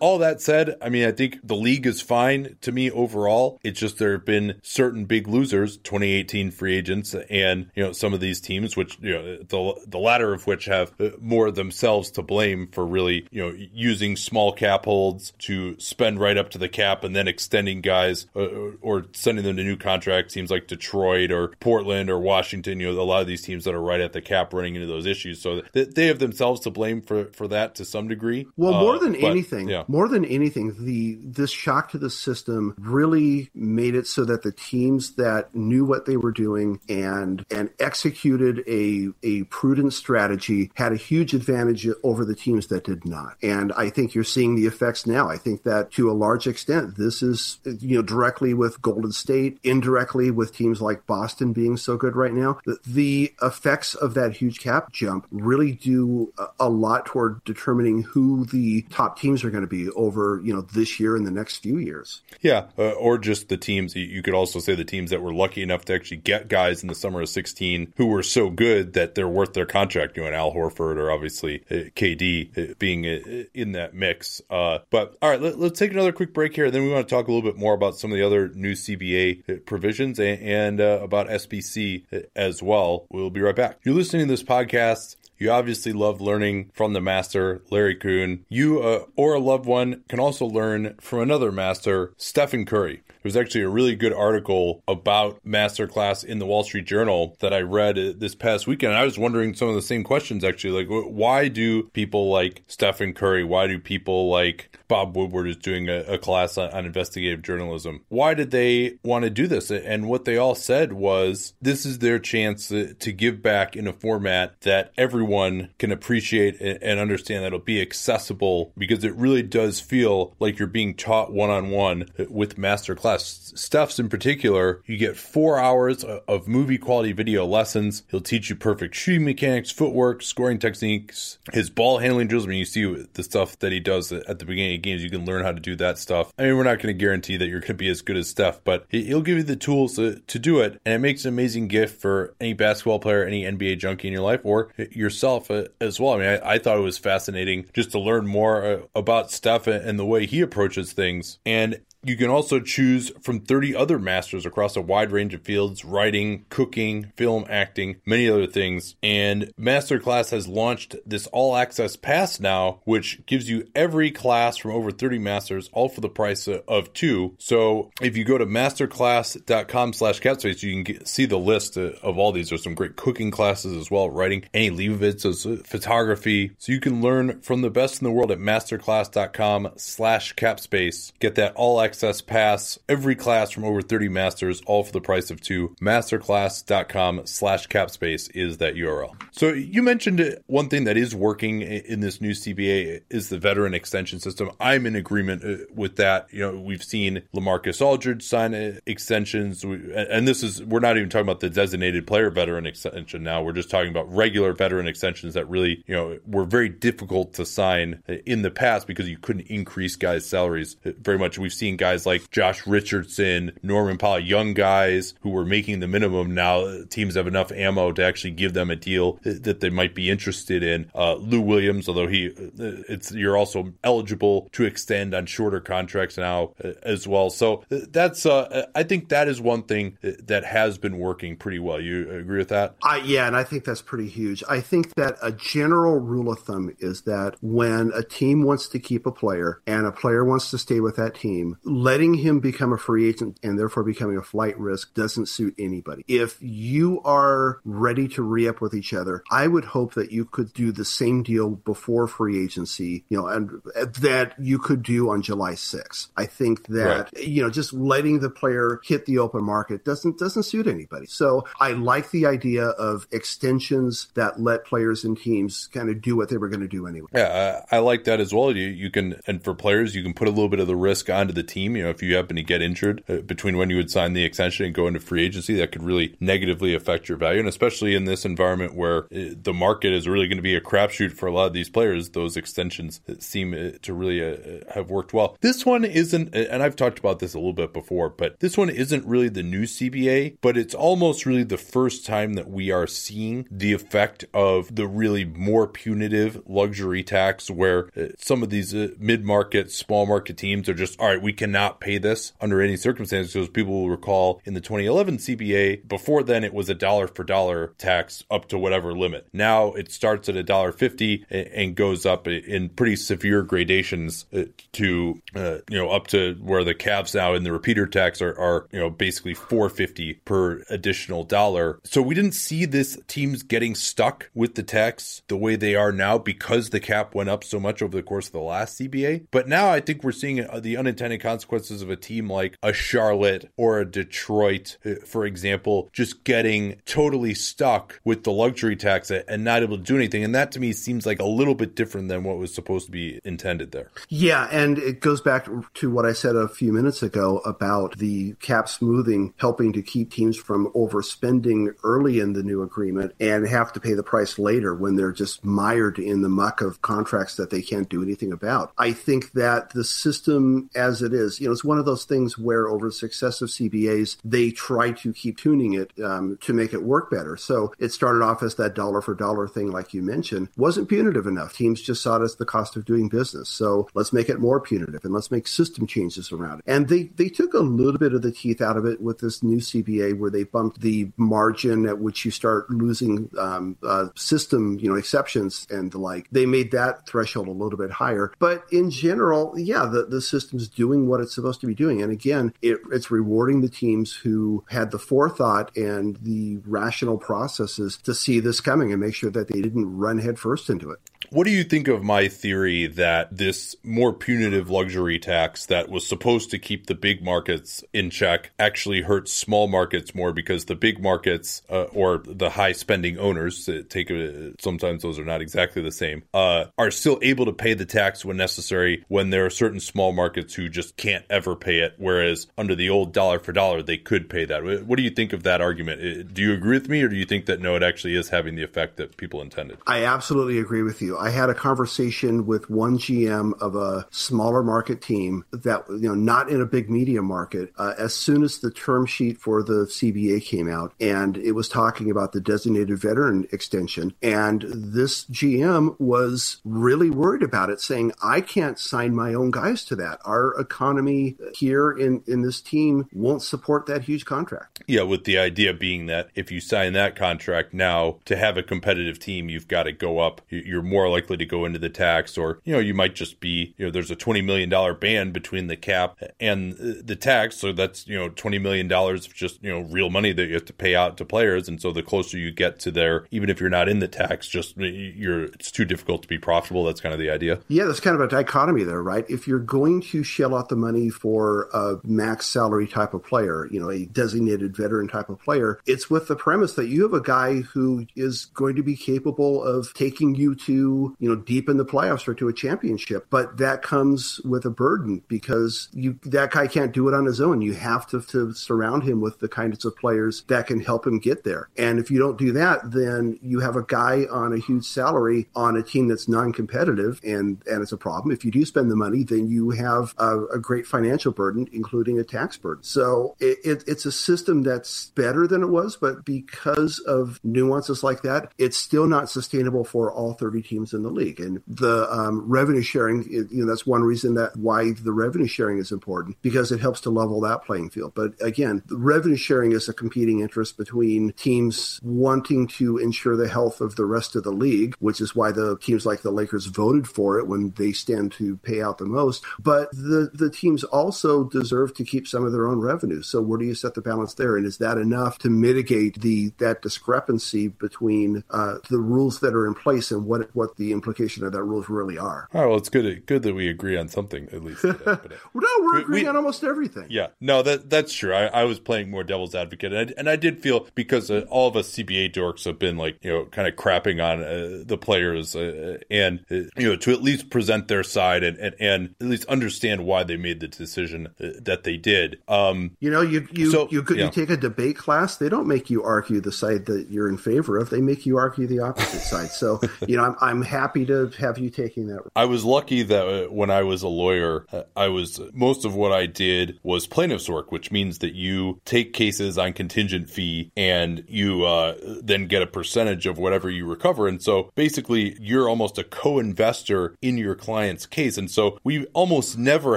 all that said, I mean, I think the league is fine to me overall. It's just there have been certain big losers, twenty eighteen free agents, and you know, some of these teams, which you know, the the latter of which have more themselves to blame for really, you know, using small cap holds to spend right up to the cap and then extending guys uh, or sending them to new contracts. Teams like Detroit or Portland or Washington, you know, a lot of these teams that are right at the cap running into those issues. So they have themselves to blame for for that to some degree. Well, more uh, than but, anything, yeah. more than anything, the this shock to the system really made it so that the teams that knew what they were doing and and executed a a prudent strategy had a huge advantage over the teams that did not. And I think you're seeing the effects now. I think that to a large extent, this is you know directly with Golden State, indirectly with teams like Boston being so good right now. The, the effects of that huge cap jump really do a lot toward determining who the top teams are going to be over you know this year and the next few years. Yeah, uh, or just the teams. You could also say the teams that were lucky enough to actually get guys in the summer of sixteen who were so good that they're worth their contract. You know, and Al Horford or obviously K D being in that mix. Uh, but all right, let, let's take another quick break here. And then we want to talk a little bit more about some of the other new C B A provisions and, and uh, about S B C as well. We'll be right back. You're listening to this podcast. You obviously love learning from the master, Larry Coon. You uh, or a loved one can also learn from another master, Stephen Curry. There's actually a really good article about MasterClass in the Wall Street Journal that I read this past weekend. And I was wondering some of the same questions, actually. Like, why do people like Stephen Curry, why do people like Bob Woodward is doing a, a class on, on investigative journalism? Why did they want to do this? And what they all said was, this is their chance to, to give back in a format that everyone can appreciate and understand, that it'll be accessible, because it really does feel like you're being taught one-on-one with MasterClass. Steph's in particular, you get four hours of movie quality video lessons. He'll teach you perfect shooting mechanics, footwork, scoring techniques, his ball handling drills. I mean, you see the stuff that he does at the beginning of games. You can learn how to do that stuff. I mean, we're not going to guarantee that you're going to be as good as Steph, but he'll give you the tools to, to do it. And it makes an amazing gift for any basketball player, any N B A junkie in your life, or yourself as well. I mean, I, I thought it was fascinating just to learn more about Steph and the way he approaches things. And you can also choose from thirty other masters across a wide range of fields: writing, cooking, film, acting, many other things. And MasterClass has launched this all-access pass now, which gives you every class from over thirty masters, all for the price of two. So if you go to masterclass.com slash capspace, you can get, see the list of all these. There's some great cooking classes as well, writing, any Leibovitz, photography. So you can learn from the best in the world at masterclass.com slash capspace. Get that all-access Access pass, every class from over thirty masters, all for the price of two. Masterclass.com slash capspace is that U R L. So you mentioned one thing that is working in this new C B A is the veteran extension system. I'm in agreement with that. You know, we've seen LaMarcus Aldridge sign extensions, and this is, we're not even talking about the designated player veteran extension now. We're just talking about regular veteran extensions that really, you know, were very difficult to sign in the past because you couldn't increase guys' salaries very much. We've seen guys like Josh Richardson, Norman Powell, young guys who were making the minimum. Now teams have enough ammo to actually give them a deal that they might be interested in. Uh, Lou Williams, although he, it's you're also eligible to extend on shorter contracts now as well. So that's, uh, I think that is one thing that has been working pretty well. You agree with that? I, yeah, and I think that's pretty huge. I think that a general rule of thumb is that when a team wants to keep a player and a player wants to stay with that team, letting him become a free agent and therefore becoming a flight risk doesn't suit anybody. If you are ready to re-up with each other, I would hope that you could do the same deal before free agency, you know, and that you could do on July sixth. I think that, right. you know, just letting the player hit the open market doesn't doesn't suit anybody. So I like the idea of extensions that let players and teams kind of do what they were going to do anyway. Yeah, I, I like that as well. You, you can, and for players, you can put a little bit of the risk onto the team. Team, you know, if you happen to get injured uh, between when you would sign the extension and go into free agency, that could really negatively affect your value. And especially in this environment where uh, the market is really going to be a crapshoot for a lot of these players, those extensions seem uh, to really uh, have worked well. This one isn't, and I've talked about this a little bit before, but this one isn't really the new C B A, but it's almost really the first time that we are seeing the effect of the really more punitive luxury tax, where uh, some of these uh, mid-market, small market teams are just, all right, we can cannot pay this under any circumstances, because people will recall in the twenty eleven C B A, before then it was a dollar for dollar tax up to whatever limit. Now it starts at a dollar fifty and goes up in pretty severe gradations to, uh, you know, up to where the Cavs now in the repeater tax are, are you know, basically four fifty per additional dollar. So we didn't see this teams getting stuck with the tax the way they are now because the cap went up so much over the course of the last C B A. But now I think we're seeing the unintended consequences of a team like a Charlotte or a Detroit, for example, just getting totally stuck with the luxury tax and not able to do anything. And that to me seems like a little bit different than what was supposed to be intended there. Yeah, and it goes back to what I said a few minutes ago about the cap smoothing helping to keep teams from overspending early in the new agreement and have to pay the price later when they're just mired in the muck of contracts that they can't do anything about. I think that the system as it is, you know, it's one of those things where over successive C B As, they try to keep tuning it um, to make it work better. So it started off as that dollar for dollar thing, like you mentioned, wasn't punitive enough. Teams just saw it as the cost of doing business. So let's make it more punitive and let's make system changes around it. And they, they took a little bit of the teeth out of it with this new C B A where they bumped the margin at which you start losing um, uh, system, you know, exceptions and the like. They made that threshold a little bit higher. But in general, yeah, the, the system's doing what it's supposed to be doing. And again, it, it's rewarding the teams who had the forethought and the rational processes to see this coming and make sure that they didn't run headfirst into it. What do you think of my theory that this more punitive luxury tax that was supposed to keep the big markets in check actually hurts small markets more because the big markets uh, or the high spending owners, take a, sometimes those are not exactly the same, uh, are still able to pay the tax when necessary when there are certain small markets who just can't ever pay it, whereas under the old dollar for dollar, they could pay that. What do you think of that argument? Do you agree with me, or do you think that no, it actually is having the effect that people intended? I absolutely agree with you. I had a conversation with one G M of a smaller market team that, you know, not in a big media market, uh, as soon as the term sheet for the C B A came out, and it was talking about the designated veteran extension. And this G M was really worried about it, saying, I can't sign my own guys to that. Our economy here in, in this team won't support that huge contract. Yeah, with the idea being that if you sign that contract now, to have a competitive team, you've got to go up. You're more likely to go into the tax, or, you know, you might just be, you know, there's a twenty million dollars band between the cap and the tax. So that's, you know, twenty million dollars of just, you know, real money that you have to pay out to players. And so the closer you get to there, even if you're not in the tax, just you're, it's too difficult to be profitable. That's kind of the idea. Yeah, that's kind of a dichotomy there, right? If you're going to shell out the money for a max salary type of player, you know, a designated veteran type of player, it's with the premise that you have a guy who is going to be capable of taking you to, you know, deep in the playoffs or to a championship. But that comes with a burden because you that guy can't do it on his own. You have to, to surround him with the kinds of players that can help him get there. And if you don't do that, then you have a guy on a huge salary on a team that's non-competitive, and, and it's a problem. If you do spend the money, then you have a, a great financial burden, including a tax burden. So it, it, it's a system that's better than it was, but because of nuances like that, it's still not sustainable for all thirty teams in the league. And the um, revenue sharing, you know, that's one reason that why the revenue sharing is important, because it helps to level that playing field. But again, the revenue sharing is a competing interest between teams wanting to ensure the health of the rest of the league, which is why the teams like the Lakers voted for it when they stand to pay out the most. But the, the teams also deserve to keep some of their own revenue. So where do you set the balance there? And is that enough to mitigate the that discrepancy between uh, the rules that are in place and what what the implication of that rules really are. Oh, well, it's good good that we agree on something, at least. Today, but no, we're we, agreeing we, on almost everything. Yeah, no, that that's true. I, I was playing more devil's advocate, and I, and I did feel, because uh, all of us C B A dorks have been, like, you know, kind of crapping on uh, the players, uh, and, uh, you know, to at least present their side and, and, and at least understand why they made the decision uh, that they did. Um, you know, you you, so, you, you, yeah. you take a debate class, they don't make you argue the side that you're in favor of, they make you argue the opposite side. So, you know, I'm, I'm I'm happy to have you taking that. I was lucky that when I was a lawyer, I was most of what I did was plaintiff's work, which means that you take cases on contingent fee and you uh, then get a percentage of whatever you recover. And so basically you're almost a co-investor in your client's case. And so we almost never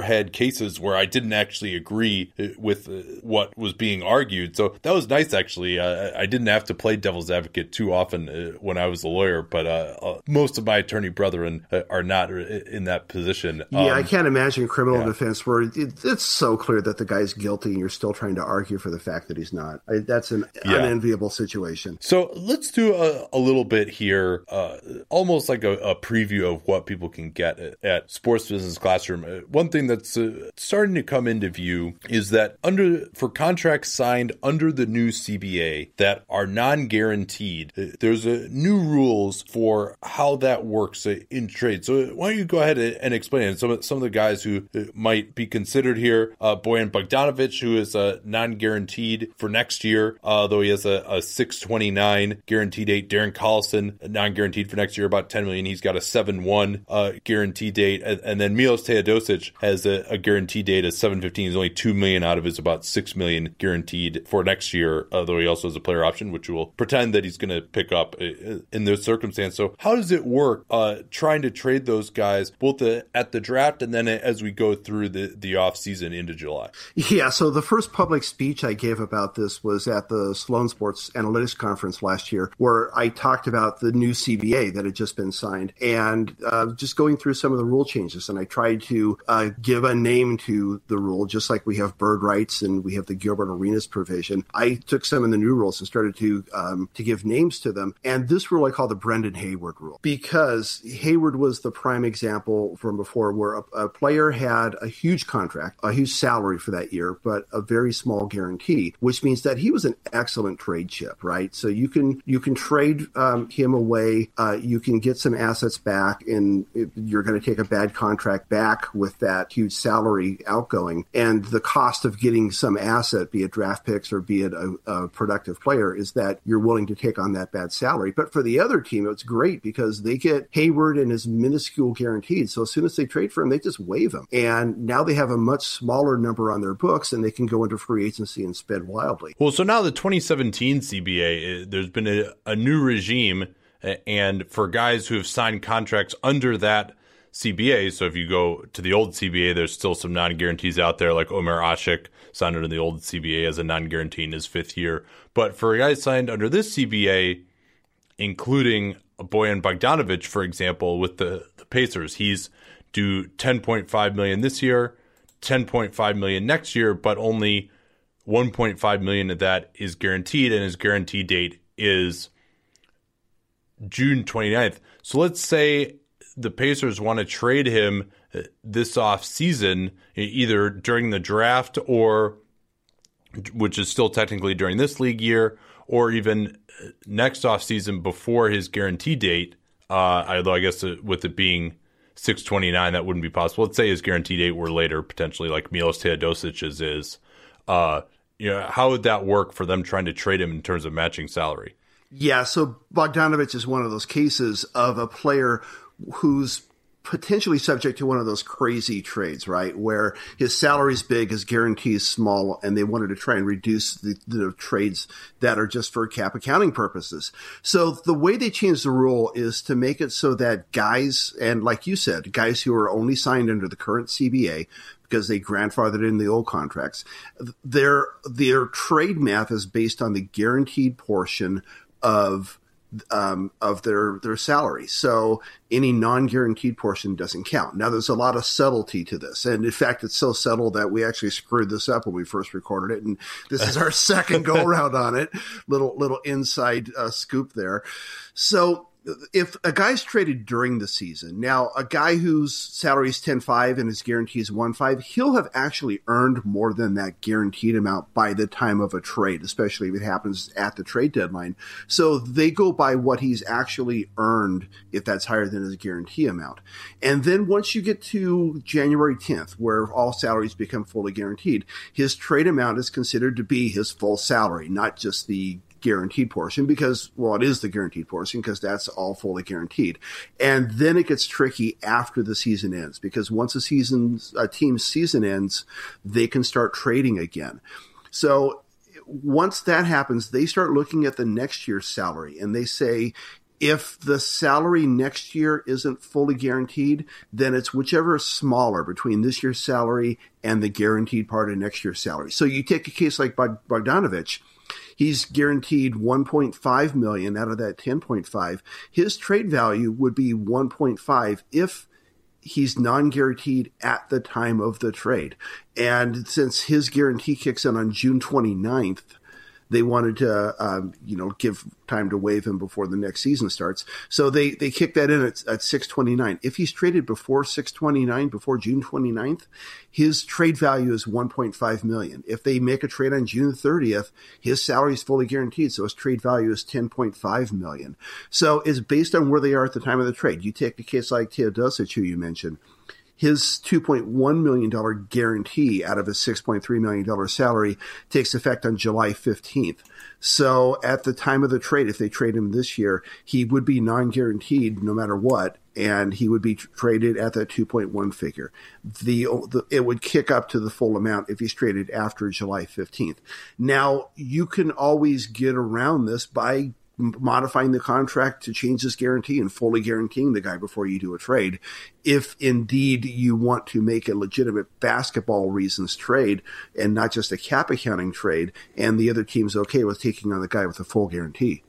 had cases where I didn't actually agree with what was being argued. So that was nice, actually. Uh, I didn't have to play devil's advocate too often uh, when I was a lawyer, but uh, uh, most of my attorney brethren uh, are not in that position. Um, yeah, I can't imagine criminal yeah. defense where it, it's so clear that the guy's guilty and you're still trying to argue for the fact that he's not. I, that's an yeah. unenviable situation. So let's do a, a little bit here, uh, almost like a, a preview of what people can get at, at Sports Business Classroom. Uh, one thing that's uh, starting to come into view is that under for contracts signed under the new C B A that are non-guaranteed, there's a new rules for how that works in trade. So why don't you go ahead and explain it? Some of, some of the guys who might be considered here, uh, Bojan Bogdanovic, who is uh, non-guaranteed for next year, uh, though he has a, a six twenty-nine guaranteed date. Darren Collison, non-guaranteed for next year, about ten million dollars. He's got a seven one uh, guaranteed date. And, and then Milos Teodosic has a, a guaranteed date of seven fifteen. He's only two million dollars out of his about six million dollars guaranteed for next year, uh, though he also has a player option, which will pretend that he's going to pick up in those circumstances. So how does it work uh, trying to trade those guys both at the draft and then as we go through the, the offseason into July? Yeah, so the first public speech I gave about this was at the Sloan Sports Analytics Conference last year, where I talked about the new C B A that had just been signed and uh, just going through some of the rule changes. And I tried to uh, give a name to the rule, just like we have bird rights and we have the Gilbert Arenas provision. I took some of the new rules and started to, um, to give names to them. And this rule I call the Brendan Haywood rule, because Haywood was the prime example from before where a, a player had a huge contract, a huge salary for that year, but a very small guarantee, which means that he was an excellent trade chip, right? So you can you can trade um, him away, uh, you can get some assets back, and you're going to take a bad contract back with that huge salary outgoing. And the cost of getting some asset, be it draft picks or be it a, a productive player, is that you're willing to take on that bad salary. But for the other team, it's great because they get Hayward and his minuscule guaranteed. So as soon as they trade for him, they just waive him. And now they have a much smaller number on their books and they can go into free agency and spend wildly. Well, so now the twenty seventeen C B A, there's been a, a new regime. And for guys who have signed contracts under that C B A, so if you go to the old C B A, there's still some non-guarantees out there, like Omer Ashik signed under the old C B A as a non-guarantee in his fifth year. But for guys signed under this C B A, including Bojan Bogdanovic, for example, with the, the Pacers, he's due ten point five million dollars this year, ten point five million dollars next year, but only one point five million dollars of that is guaranteed, and his guarantee date is June twenty-ninth. So let's say the Pacers want to trade him this offseason, either during the draft or, which is still technically during this league year, or even next offseason before his guarantee date, uh, although I guess with it being six twenty-nine, that wouldn't be possible. Let's say his guarantee date were later, potentially, like Milos Teodosic's is. Uh, you know, how would that work for them trying to trade him in terms of matching salary? Yeah, so Bogdanovic is one of those cases of a player who's potentially subject to one of those crazy trades, right, where his salary's big, his guarantee's small, and they wanted to try and reduce the, the trades that are just for cap accounting purposes. So the way they changed the rule is to make it so that guys, and like you said, guys who are only signed under the current C B A, because they grandfathered in the old contracts, their their trade math is based on the guaranteed portion of um, of their, their salary. So any non-guaranteed portion doesn't count. Now, there's a lot of subtlety to this. And in fact, it's so subtle that we actually screwed this up when we first recorded it. And this is our second go around on it. Little, little inside uh, scoop there. So if a guy's traded during the season, now a guy whose salary is ten five and his guarantee is one five, he'll have actually earned more than that guaranteed amount by the time of a trade, especially if it happens at the trade deadline. So they go by what he's actually earned if that's higher than his guarantee amount. And then once you get to January tenth, where all salaries become fully guaranteed, his trade amount is considered to be his full salary, not just the guaranteed portion because, well, it is the guaranteed portion because that's all fully guaranteed. And then it gets tricky after the season ends because once a season's, a team's season ends, they can start trading again. So once that happens, they start looking at the next year's salary and they say, if the salary next year isn't fully guaranteed, then it's whichever is smaller between this year's salary and the guaranteed part of next year's salary. So you take a case like Bogdanovich. He's guaranteed one point five million dollars out of that ten point five. His trade value would be one point five if he's non-guaranteed at the time of the trade. And since his guarantee kicks in on June twenty-ninth, they wanted to, um, you know, give time to waive him before the next season starts. So they, they kick that in at, at six twenty-nine. If he's traded before six twenty-nine, before June twenty-ninth, his trade value is one point five million dollars. If they make a trade on June thirtieth, his salary is fully guaranteed, so his trade value is ten point five million dollars. So it's based on where they are at the time of the trade. You take a case like Teodosic, who you mentioned. His two point one million dollars guarantee out of his six point three million dollars salary takes effect on July fifteenth. So at the time of the trade, if they trade him this year, he would be non-guaranteed no matter what, and he would be traded at that two point one figure. The, the it would kick up to the full amount if he's traded after July fifteenth. Now, you can always get around this by modifying the contract to change this guarantee and fully guaranteeing the guy before you do a trade. If indeed you want to make a legitimate basketball reasons trade and not just a cap accounting trade, and the other team's okay with taking on the guy with a full guarantee.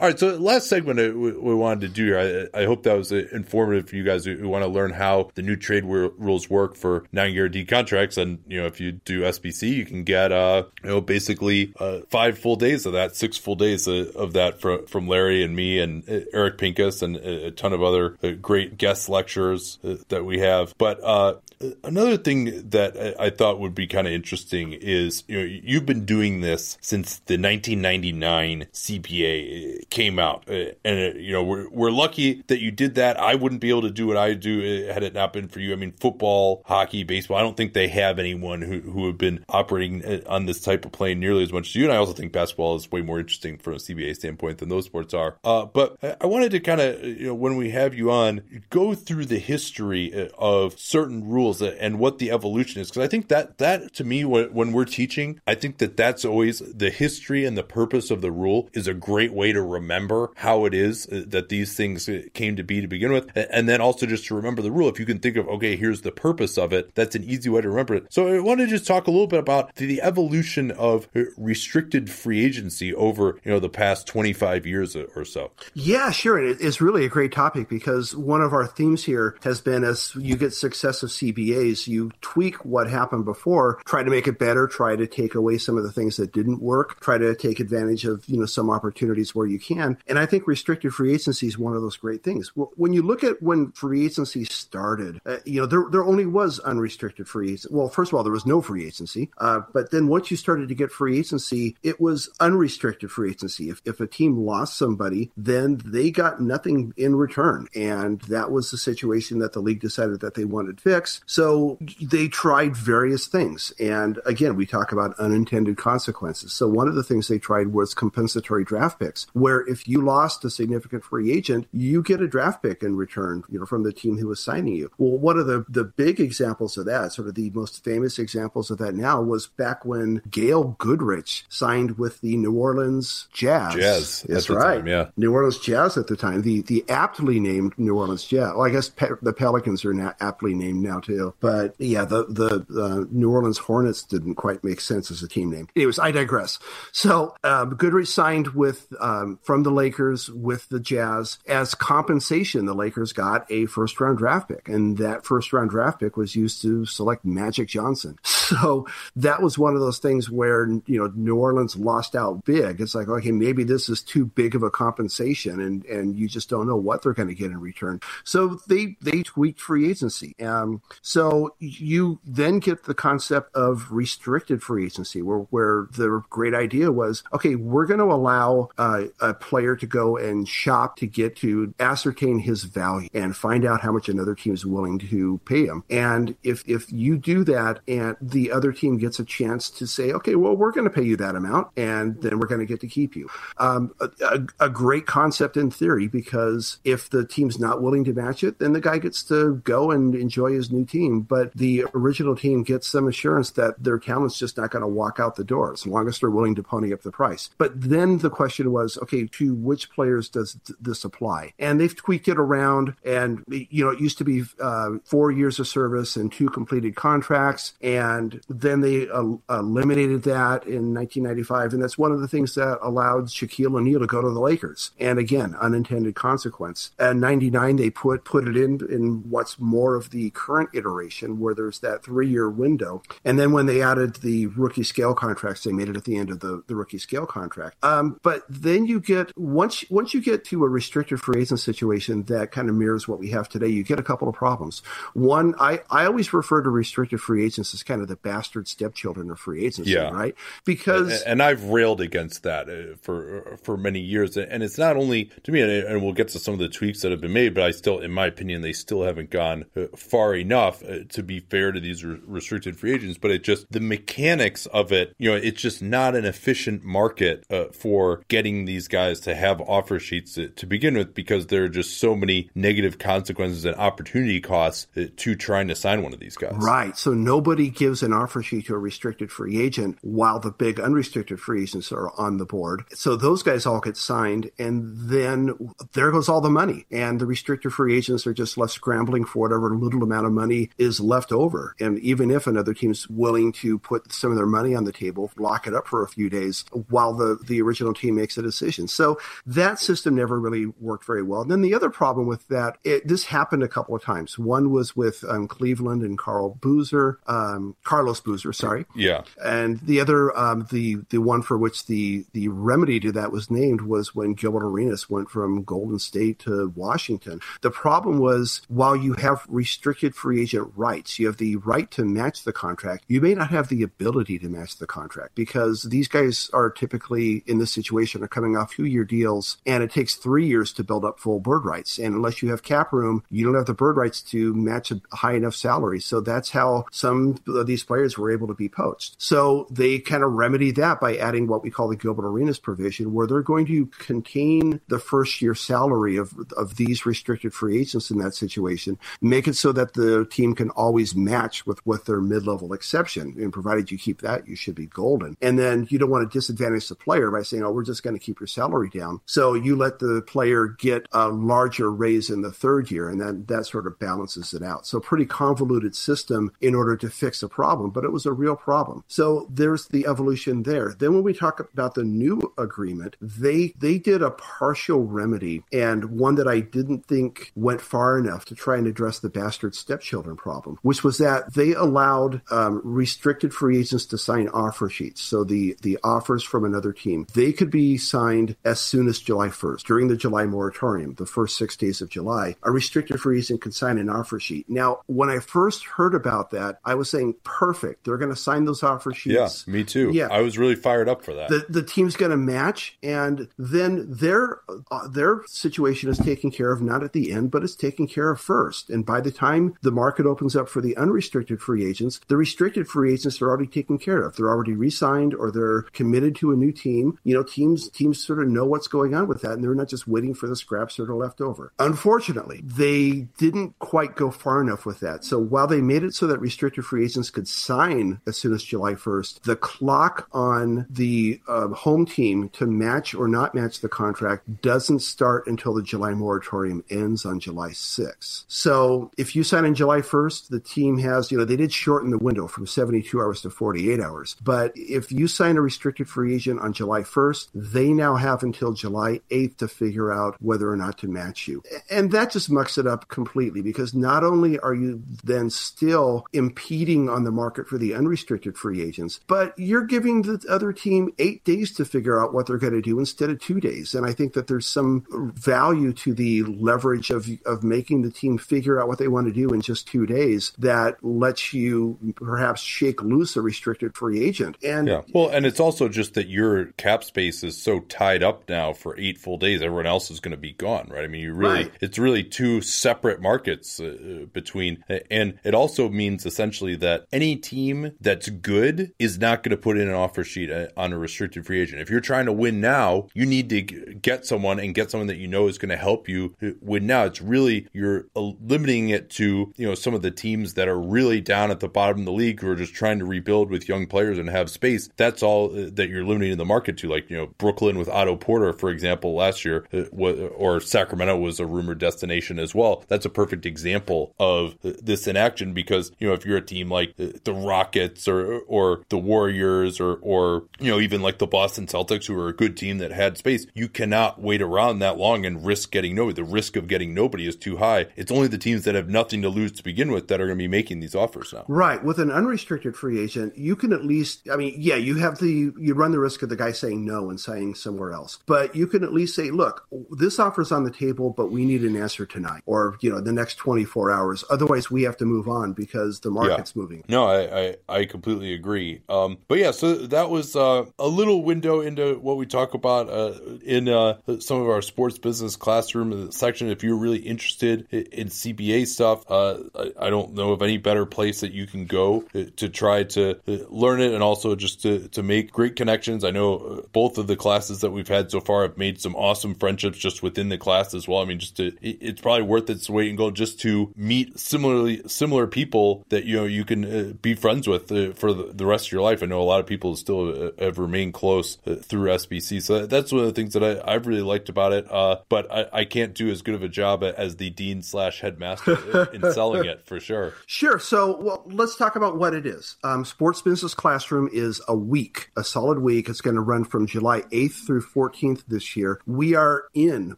All right, so last segment we wanted to do here, I, I hope that was informative for you guys who want to learn how the new trade rules work for non-guaranteed contracts. And, you know, if you do S B C, you can get, uh, you know, basically uh, five full days of that, six full days of that from, from Larry and me and Eric Pincus and a ton of other great guest lecturers that we have. But uh, another thing that I thought would be kind of interesting is, you know, you've been doing this since the nineteen ninety-nine C B A came out, and it, you know, we're we're lucky that you did that. I wouldn't be able to do what I do had it not been for you. I mean, football, hockey, baseball, I don't think they have anyone who who have been operating on this type of plane nearly as much as you, and I also think basketball is way more interesting from a C B A standpoint than those sports are. Uh, but I wanted to kind of, you know, when we have you on, go through the history of certain rules and what the evolution is, because I think that, that to me, when, when we're teaching, I think that that's always the history and the purpose of the rule is a great way to remember how it is that these things came to be to begin with, and then also just to remember the rule. If you can think of, okay, here's the purpose of it, that's an easy way to remember it. So I want to just talk a little bit about the evolution of restricted free agency over, you know, the past twenty-five years or so. Yeah, sure. It's really a great topic because one of our themes here has been, as you get successive C B As, you tweak what happened before, try to make it better, try to take away some of the things that didn't work, try to take advantage of, you know, some opportunities where you can. And I think restricted free agency is one of those great things. When you look at when free agency started, uh, you know, there, there only was unrestricted free agency. Well, first of all, there was no free agency. Uh, but then once you started to get free agency, it was unrestricted free agency. If, if a team lost somebody, then they got nothing in return. And that was the situation that the league decided that they wanted fixed. So they tried various things. And again, we talk about unintended consequences. So one of the things they tried was compensatory draft picks, where if you lost a significant free agent, you get a draft pick in return, you know, from the team who was signing you. Well, one of the, the big examples of that, sort of the most famous examples of that now, was back when Gale Goodrich signed with the New Orleans Jazz. Jazz, that's right. Time, yeah. New Orleans Jazz at the time, the, the aptly named New Orleans Jazz. Well, I guess pe- the Pelicans are now aptly named now too. But yeah, the, the uh, New Orleans Hornets didn't quite make sense as a team name. Anyways, I digress. So um, Goodrich signed with um, from the Lakers with the Jazz. As compensation, the Lakers got a first round draft pick, and that first round draft pick was used to select Magic Johnson. So that was one of those things where, you know, New Orleans lost out big. It's like, okay, maybe this is too big of a compensation, and, and you just don't know what they're going to get in return. So they, they tweaked free agency. Um, so you then get the concept of restricted free agency, where, where the great idea was, okay, we're going to allow uh, a player to go and shop to get to ascertain his value and find out how much another team is willing to pay him. And if, if you do that and the other team gets a chance to say, okay, well, we're going to pay you that amount, and then we're going to get to keep you. Um, a, a great concept in theory, because if the team's not willing to match it, then the guy gets to go and enjoy his new team. But the original team gets some assurance that their talent's just not going to walk out the door, as long as they're willing to pony up the price. But then the question was, okay, to which players does this apply? And they've tweaked it around. And, you know, it used to be uh, four years of service and two completed contracts. And then they uh, eliminated that in nineteen ninety-five. And that's one of the things that allowed Shaquille O'Neal to go to the Lakers. And again, unintended consequence. And ninety-nine, they put put it in in what's more of the current iteration, where there's that three-year window. And then when they added the rookie scale contracts, they made it at the end of the, the rookie scale contract. Um, but then you get, once, once you get to a restricted free agent situation that kind of mirrors what we have today, you get a couple of problems. One, I, I always refer to restricted free agents as kind of the bastard stepchildren of free agency, yeah. right? Because and, and I've railed against that for for many years. And it's not only, to me, and we'll get to some of the tweaks that have been made, but I still, in my opinion, they still haven't gone far enough to be fair to these restricted free agents. But it just, the mechanics of it, you know, it's just not an efficient market uh, for getting these guys to have offer sheets to, to begin with, because there are just so many negative consequences and opportunity costs to trying to sign one of these guys. Right. So nobody gives an offer sheet to a restricted free agent while the big unrestricted free agents are on the board. So those guys all get signed, and then there goes all the money. And the restricted free agents are just left scrambling for whatever little amount of money is left over. And even if another team's willing to put some of their money on the table, lock it up for a few days while the, the original team makes a decision. So that system never really worked very well. And then the other problem with that, it, this happened a couple of times. One was with um, Cleveland and Carl Boozer, um, Carlos Boozer, sorry. Yeah. And the other, um, the the one for which the, the remedy to that was named was when Gilbert Arenas went from Golden State to Washington. The problem was, while you have restricted free agent rights, you have the right to match the contract, you may not have the ability to match the contract, because these guys are typically in this situation are coming off two-year deals, and it takes three years to build up full bird rights. And unless you have cap room, you don't have the bird rights to match a high enough salary. So that's how some of these players were able to be poached. So they kind of remedy that by adding what we call the Gilbert Arenas provision, where they're going to contain the first-year salary of, of these restricted free agents in that situation, make it so that the team can always match with, with their mid-level exception. And provided you keep that, you should be golden. And then you don't want to disadvantage the player by saying, oh, we're just going to keep your salary down. So you let the player get a larger raise in the third year, and then that, that sort of balances it out. So pretty convoluted system in order to fix a problem, but it was a real problem. So there's the evolution there. Then when we talk about the new agreement, they they did a partial remedy, and one that I didn't think went far enough to try and address the bastard stepchildren problem, which was that they allowed um, restricted free agents to sign offer sheets. So the, the offers from another team, they could be signed as soon as July first, during the July moratorium, the first six days of July. A restricted free agent can sign an offer sheet. Now, when I first heard about that, I was saying, perfect, they're going to sign those offer sheets. Yeah, me too. Yeah. I was really fired up for that. The, the team's going to match, and then their, uh, their situation is taken care of, not at the end, but it's taken care of first. And by the time the market opens up for the unrestricted free agents, the restricted free agents are already taken care of. They're already re-signed, or they're committed to a new team. You know, teams, teams sort of know what's going on with that, and they're not just waiting for the scraps that are left over. Unfortunately, they didn't quite go far enough with that. So while they made it so that restricted free agents could sign as soon as July first, the clock on the uh, home team to match or not match the contract doesn't start until the July moratorium ends on July sixth. So if you sign on July first, the team has, you know, they did shorten the window from seventy-two hours to forty-eight hours. But if you sign a restricted free agent on July first, they now have until July eighth to figure out whether or not to match you. And that just mucks it up completely, because not only are you then still impeding on the market for the unrestricted free agents. But you're giving the other team eight days to figure out what they're going to do instead of two days. And I think that there's some value to the leverage of, of making the team figure out what they want to do in just two days that lets you perhaps shake loose a restricted free agent. And yeah. Well, and it's also just that your cap space is so tied up now for eight full days. Everyone else is going to be gone, right? I mean, you really, right. It's really two separate markets uh, between, and it also means essentially that any team that's good is not going to put in an offer sheet on a restricted free agent. If you're trying to win now, you need to get someone and get someone that you know is going to help you win now. It's really, you're limiting it to, you know, some of the teams that are really down at the bottom of the league who are just trying to rebuild with young players and have space. That's all that you're limiting the market to. Like, you know, Brooklyn with Otto Porter, for example, last year, or Sacramento was a rumored destination as well. That's a perfect example of this in action because, you know, if you're a team like the Rockets or or the Warriors or, or you know, even like the Boston Celtics, who are a good team that had space, you cannot wait around that long and risk getting nobody. The risk of getting nobody is too high. It's only the teams that have nothing to lose to begin with that are going to be making these offers now. Right. With an unrestricted free agent, you can at least, I mean, yeah, you have the, you run the risk of the guy saying no and saying somewhere else, but you can at least say, look, this offer's on the table, but we need an answer tonight or, you know, the next twenty-four hours. Otherwise, we have to move on because the market's yeah. moving. No, I, I, I completely agree. Um, but yeah, so that was uh, a little window into what we talk about uh, in uh, some of our sports business classroom section. If you're really interested in C B A stuff, uh, I, I don't know of any better place that you can go to try to learn it and also just to, to make great connections. I know both of the classes that we've had so far have made some awesome friendships just within the class as well. I mean, just to, it's probably worth its weight in gold just to meet similarly similar people that, you know, you can uh, be friends with uh, for the, the rest of your life. I know a lot of people still uh, have remained close uh, through S B C. So that's one of the things that I, I've really liked about it. Uh, but I, I can't do as good of a job as the dean slash headmaster in selling it for sure. Sure. So well, let's talk about what it is. Um, Sports Business Classroom is a week, a solid week. It's going to run from July eighth through fourteenth this year. We are in,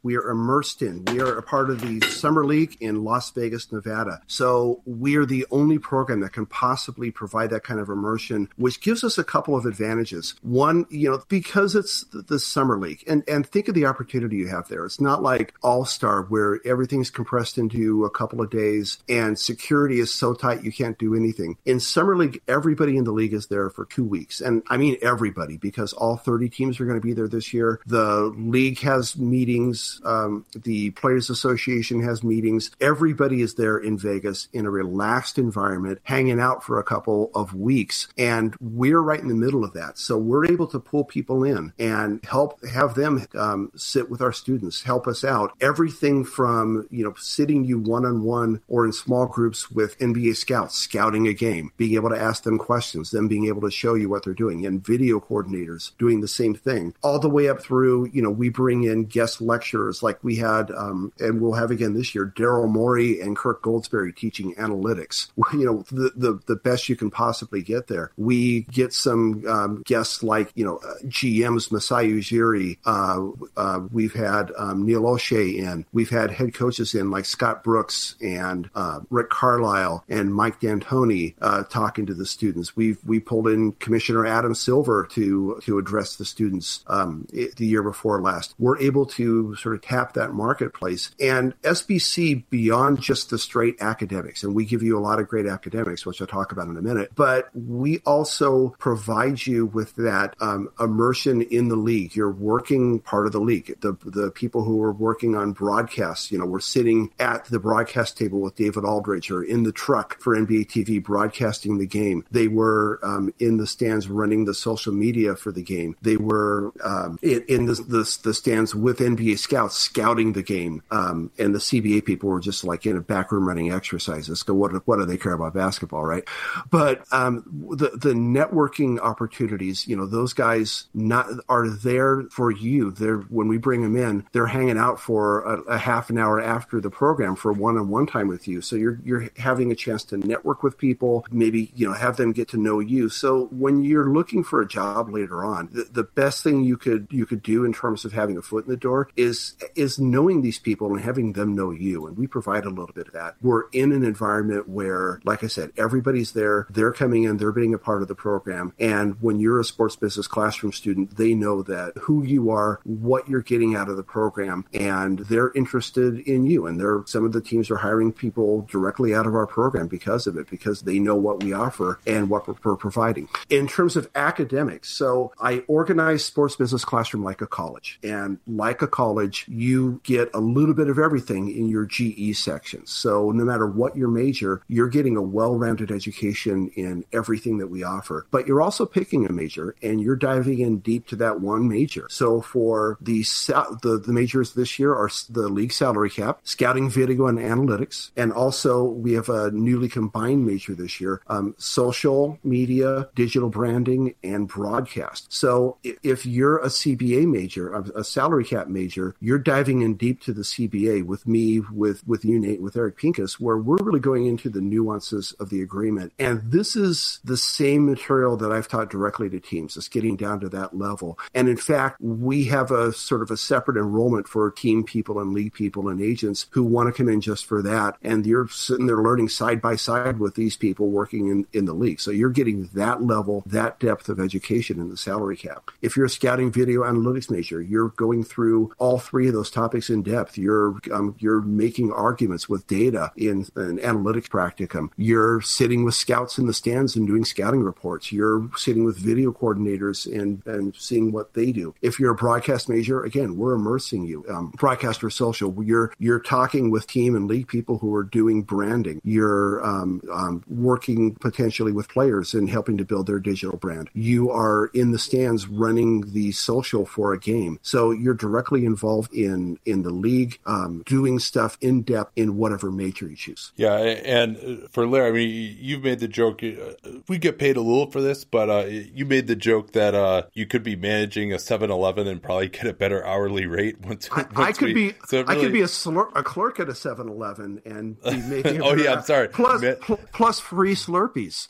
we are immersed in, we are a part of the Summer League in Las Vegas, Nevada. So we are the only program that can possibly provide that kind of immersion, which gives us a couple of advantages. One, you know, because it's the Summer League, and, and think of the opportunity you have there. It's not like All-Star where everything's compressed into a couple of days and security is so tight you can't do anything. In Summer League, everybody in the league is there for two weeks. And I mean everybody, because all thirty teams are going to be there this year. The league has meetings. Um, the Players Association has meetings. Everybody is there in Vegas in a relaxed environment, hanging out for a couple of weeks. And we're right in the middle of that. So we're able to pull people in and help have them um, sit with our students, help us out. Everything from, you know, sitting you one-on-one or in small groups with N B A scouts, scouting a game, being able to ask them questions, them being able to show you what they're doing, and video coordinators doing the same thing, all the way up through, you know, we bring in guest lecturers like we had, um, and we'll have again this year, Daryl Morey and Kirk Goldsberry teaching analytics, you know, the, the, the best you can possibly get there. We get some um, guests like, you know, uh, G M's Masai Ujiri. Uh, uh, we've had um, Neil O'Shea in. We've had head coaches in like Scott Brooks and uh, Rick Carlisle and Mike D'Antoni uh, talking to the students. We've we pulled in Commissioner Adam Silver to to address the students um, it, the year before last. We're able to sort of tap that marketplace. And S B C, beyond just the straight academics, and we give you a lot of great academics, which I'll talk about in a minute, but we also provide you with that um, immersion in the league. You're working part of the league. The, the people who are working on broadcasts, you know, we're sitting at the broadcast table with David Aldridge or in the truck for N B A T V broadcasting the game. They were um, in the stands running the social media for the game. They were um, in, in the, the, the stands with N B A scouts scouting the game. Um, and the C B A people were just like in a back room running exercises. So what, what do they care about basketball, right? But um, the, the networking opportunities, you know, those guys not are there for you. They're, when we bring them in, they're hanging out for a, a half an hour after the program for one-on-one time with you. So you're, you're having a chance to network with people, maybe, you know, have them get to know you. So when you're looking for a job later on, the, the best thing you could, you could do in terms of having a foot in the door is, is knowing these people and having them know you. And we provide a little bit of that. We're in an environment where, like I said, everybody's opportunities there. They're coming in, they're being a part of the program. And when you're a sports business classroom student, they know that who you are, what you're getting out of the program, and they're interested in you. And they're, some of the teams are hiring people directly out of our program because of it, because they know what we offer and what we're providing. In terms of academics, so I organize sports business classroom like a college. And like a college, you get a little bit of everything in your G E section. So no matter what your major, you're getting a well-rounded education in everything that we offer. But you're also picking a major, and you're diving in deep to that one major. So for the the, the majors this year are the league salary cap, scouting, video, and analytics. And also we have a newly combined major this year, um, social media, digital branding, and broadcast. So if you're a C B A major, a salary cap major, you're diving in deep to the C B A with me, with, with you, Nate, with Eric Pincus, where we're really going into the nuances of the agreement. And this is the same material that I've taught directly to teams. It's getting down to that level. And in fact, we have a sort of a separate enrollment for team people and league people and agents who want to come in just for that. And you're sitting there learning side by side with these people working in, in the league. So you're getting that level, that depth of education in the salary cap. If you're a scouting video analytics major, you're going through all three of those topics in depth. You're um, you're making arguments with data in an analytics practicum. You're sitting with scouts in the stands and doing scouting reports. You're sitting with video coordinators and, and seeing what they do. If you're a broadcast major, again, we're immersing you. Um, broadcast or social, you're, you're talking with team and league people who are doing branding. You're um, um, working potentially with players and helping to build their digital brand. You are in the stands running the social for a game. So you're directly involved in, in the league, um, doing stuff in depth in whatever major you choose. Yeah, and for Larry, I mean, you've made the joke, we get paid a little for this, but uh, you made the joke that uh, you could be managing a seven eleven and probably get a better hourly rate. Once, once I, I could we, be so really... I could be a, slur- a clerk at a seven eleven and be making oh, yeah, I'm sorry. Plus, pl- plus free Slurpees.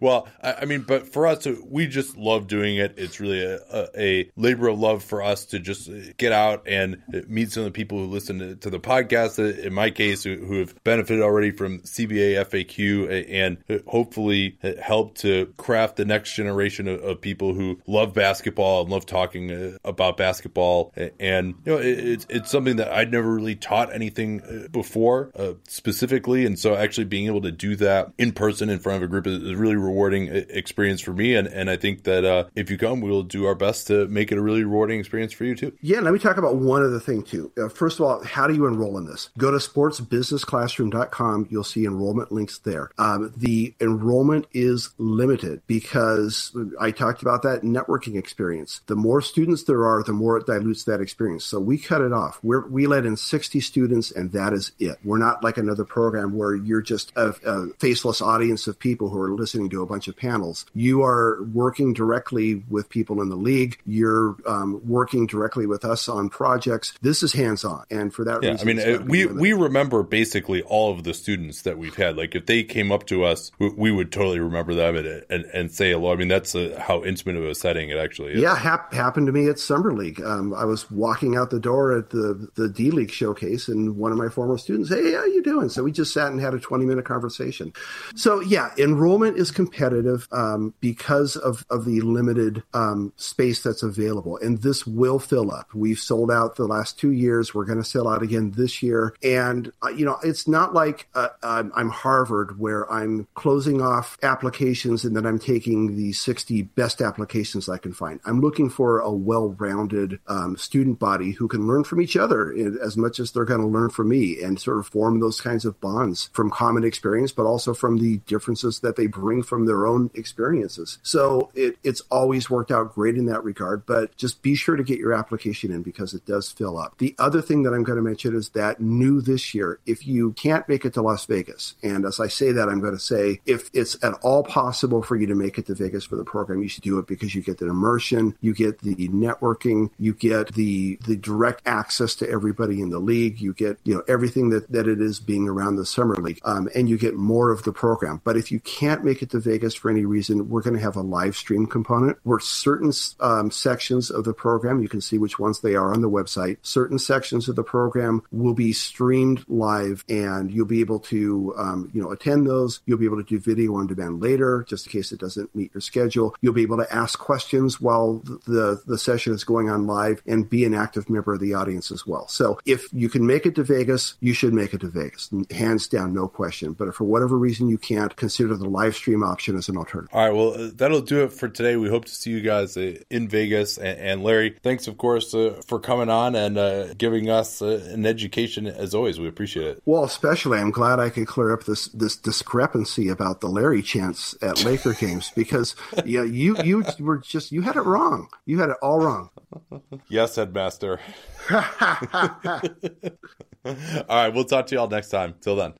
Well, I, I mean, but for us, we just love doing it. It's really a, a, a labor of love for us to just get out and meet some of the people who listen to, to the podcast, in my case, who, who have benefited already from C B A F A Q and hopefully help to craft the next generation of, of people who love basketball and love talking about basketball. And, you know, it, it's, it's something that I'd never really taught anything before uh, specifically. And so actually being able to do that in person in front of a group is a really rewarding experience for me. And, and I think that uh, if you come, we'll do our best to make it a really rewarding experience for you too. Yeah. Let me talk about one other thing too. Uh, first of all, how do you enroll in this? Go to sports business classroom dot com. You'll see enrollment links there. Um, the enrollment is limited because I talked about that networking experience. The more students there are, the more it dilutes that experience. So we cut it off. We're, we let in sixty students and that is it. We're not like another program where you're just a, a faceless audience of people who are listening to a bunch of panels. You are working directly with people in the league. You're um, working directly with us on projects. This is hands-on. And for that yeah, reason, I mean, we, we remember basically all of the students that we've had. Like if they came up to us, we, we would totally remember them and, and, and say hello. I mean, that's a, how intimate of a setting it actually is. Yeah, hap- happened to me at Summer League. Um, I was walking out the door at the, the D League showcase and one of my former students, hey, how you doing? So we just sat and had a twenty minute conversation. So yeah, enrollment is competitive um, because of, of the limited um, space that's available. And this will fill up. We've sold out the last two years. We're going to sell out again this year. And, uh, you know, it's not like uh, I'm, I'm Harvard where I'm closing off applications and then I'm taking the sixty best applications I can find. I'm looking for a well-rounded um, student body who can learn from each other as much as they're going to learn from me and sort of form those kinds of bonds from common experience, but also from the differences that they bring from their own experiences. So it, it's always worked out great in that regard, but just be sure to get your application in because it does fill up. The other thing that I'm going to mention is that new this year, if you can't make it to Las Vegas, and as I say that, I'm going to say if it's at all possible for you to make it to Vegas for the program, you should do it because you get the immersion, you get the networking, you get the the direct access to everybody in the league, you get you know everything that, that it is being around the Summer League, um, and you get more of the program. But if you can't make it to Vegas for any reason, we're going to have a live stream component where certain um, sections of the program, you can see which ones they are on the website, certain sections of the program will be streamed live and you'll be able to um, you know, attend those. You'll be able to do video on demand later, just in case it doesn't meet your schedule. You'll be able to ask questions while the, the session is going on live and be an active member of the audience as well. So if you can make it to Vegas, you should make it to Vegas. Hands down, no question. But if for whatever reason you can't, consider the live stream option as an alternative. All right, well, that'll do it for today. We hope to see you guys in Vegas. And Larry, thanks, of course, uh, for coming on and uh, giving us uh, an education as always. We appreciate it. Well, especially, I'm glad I could clear up this this discrepancy about the Larry chants at Laker games, because yeah, you you were just, you had it wrong. You had it all wrong. Yes, headmaster. All right, we'll talk to you all next time. Till then.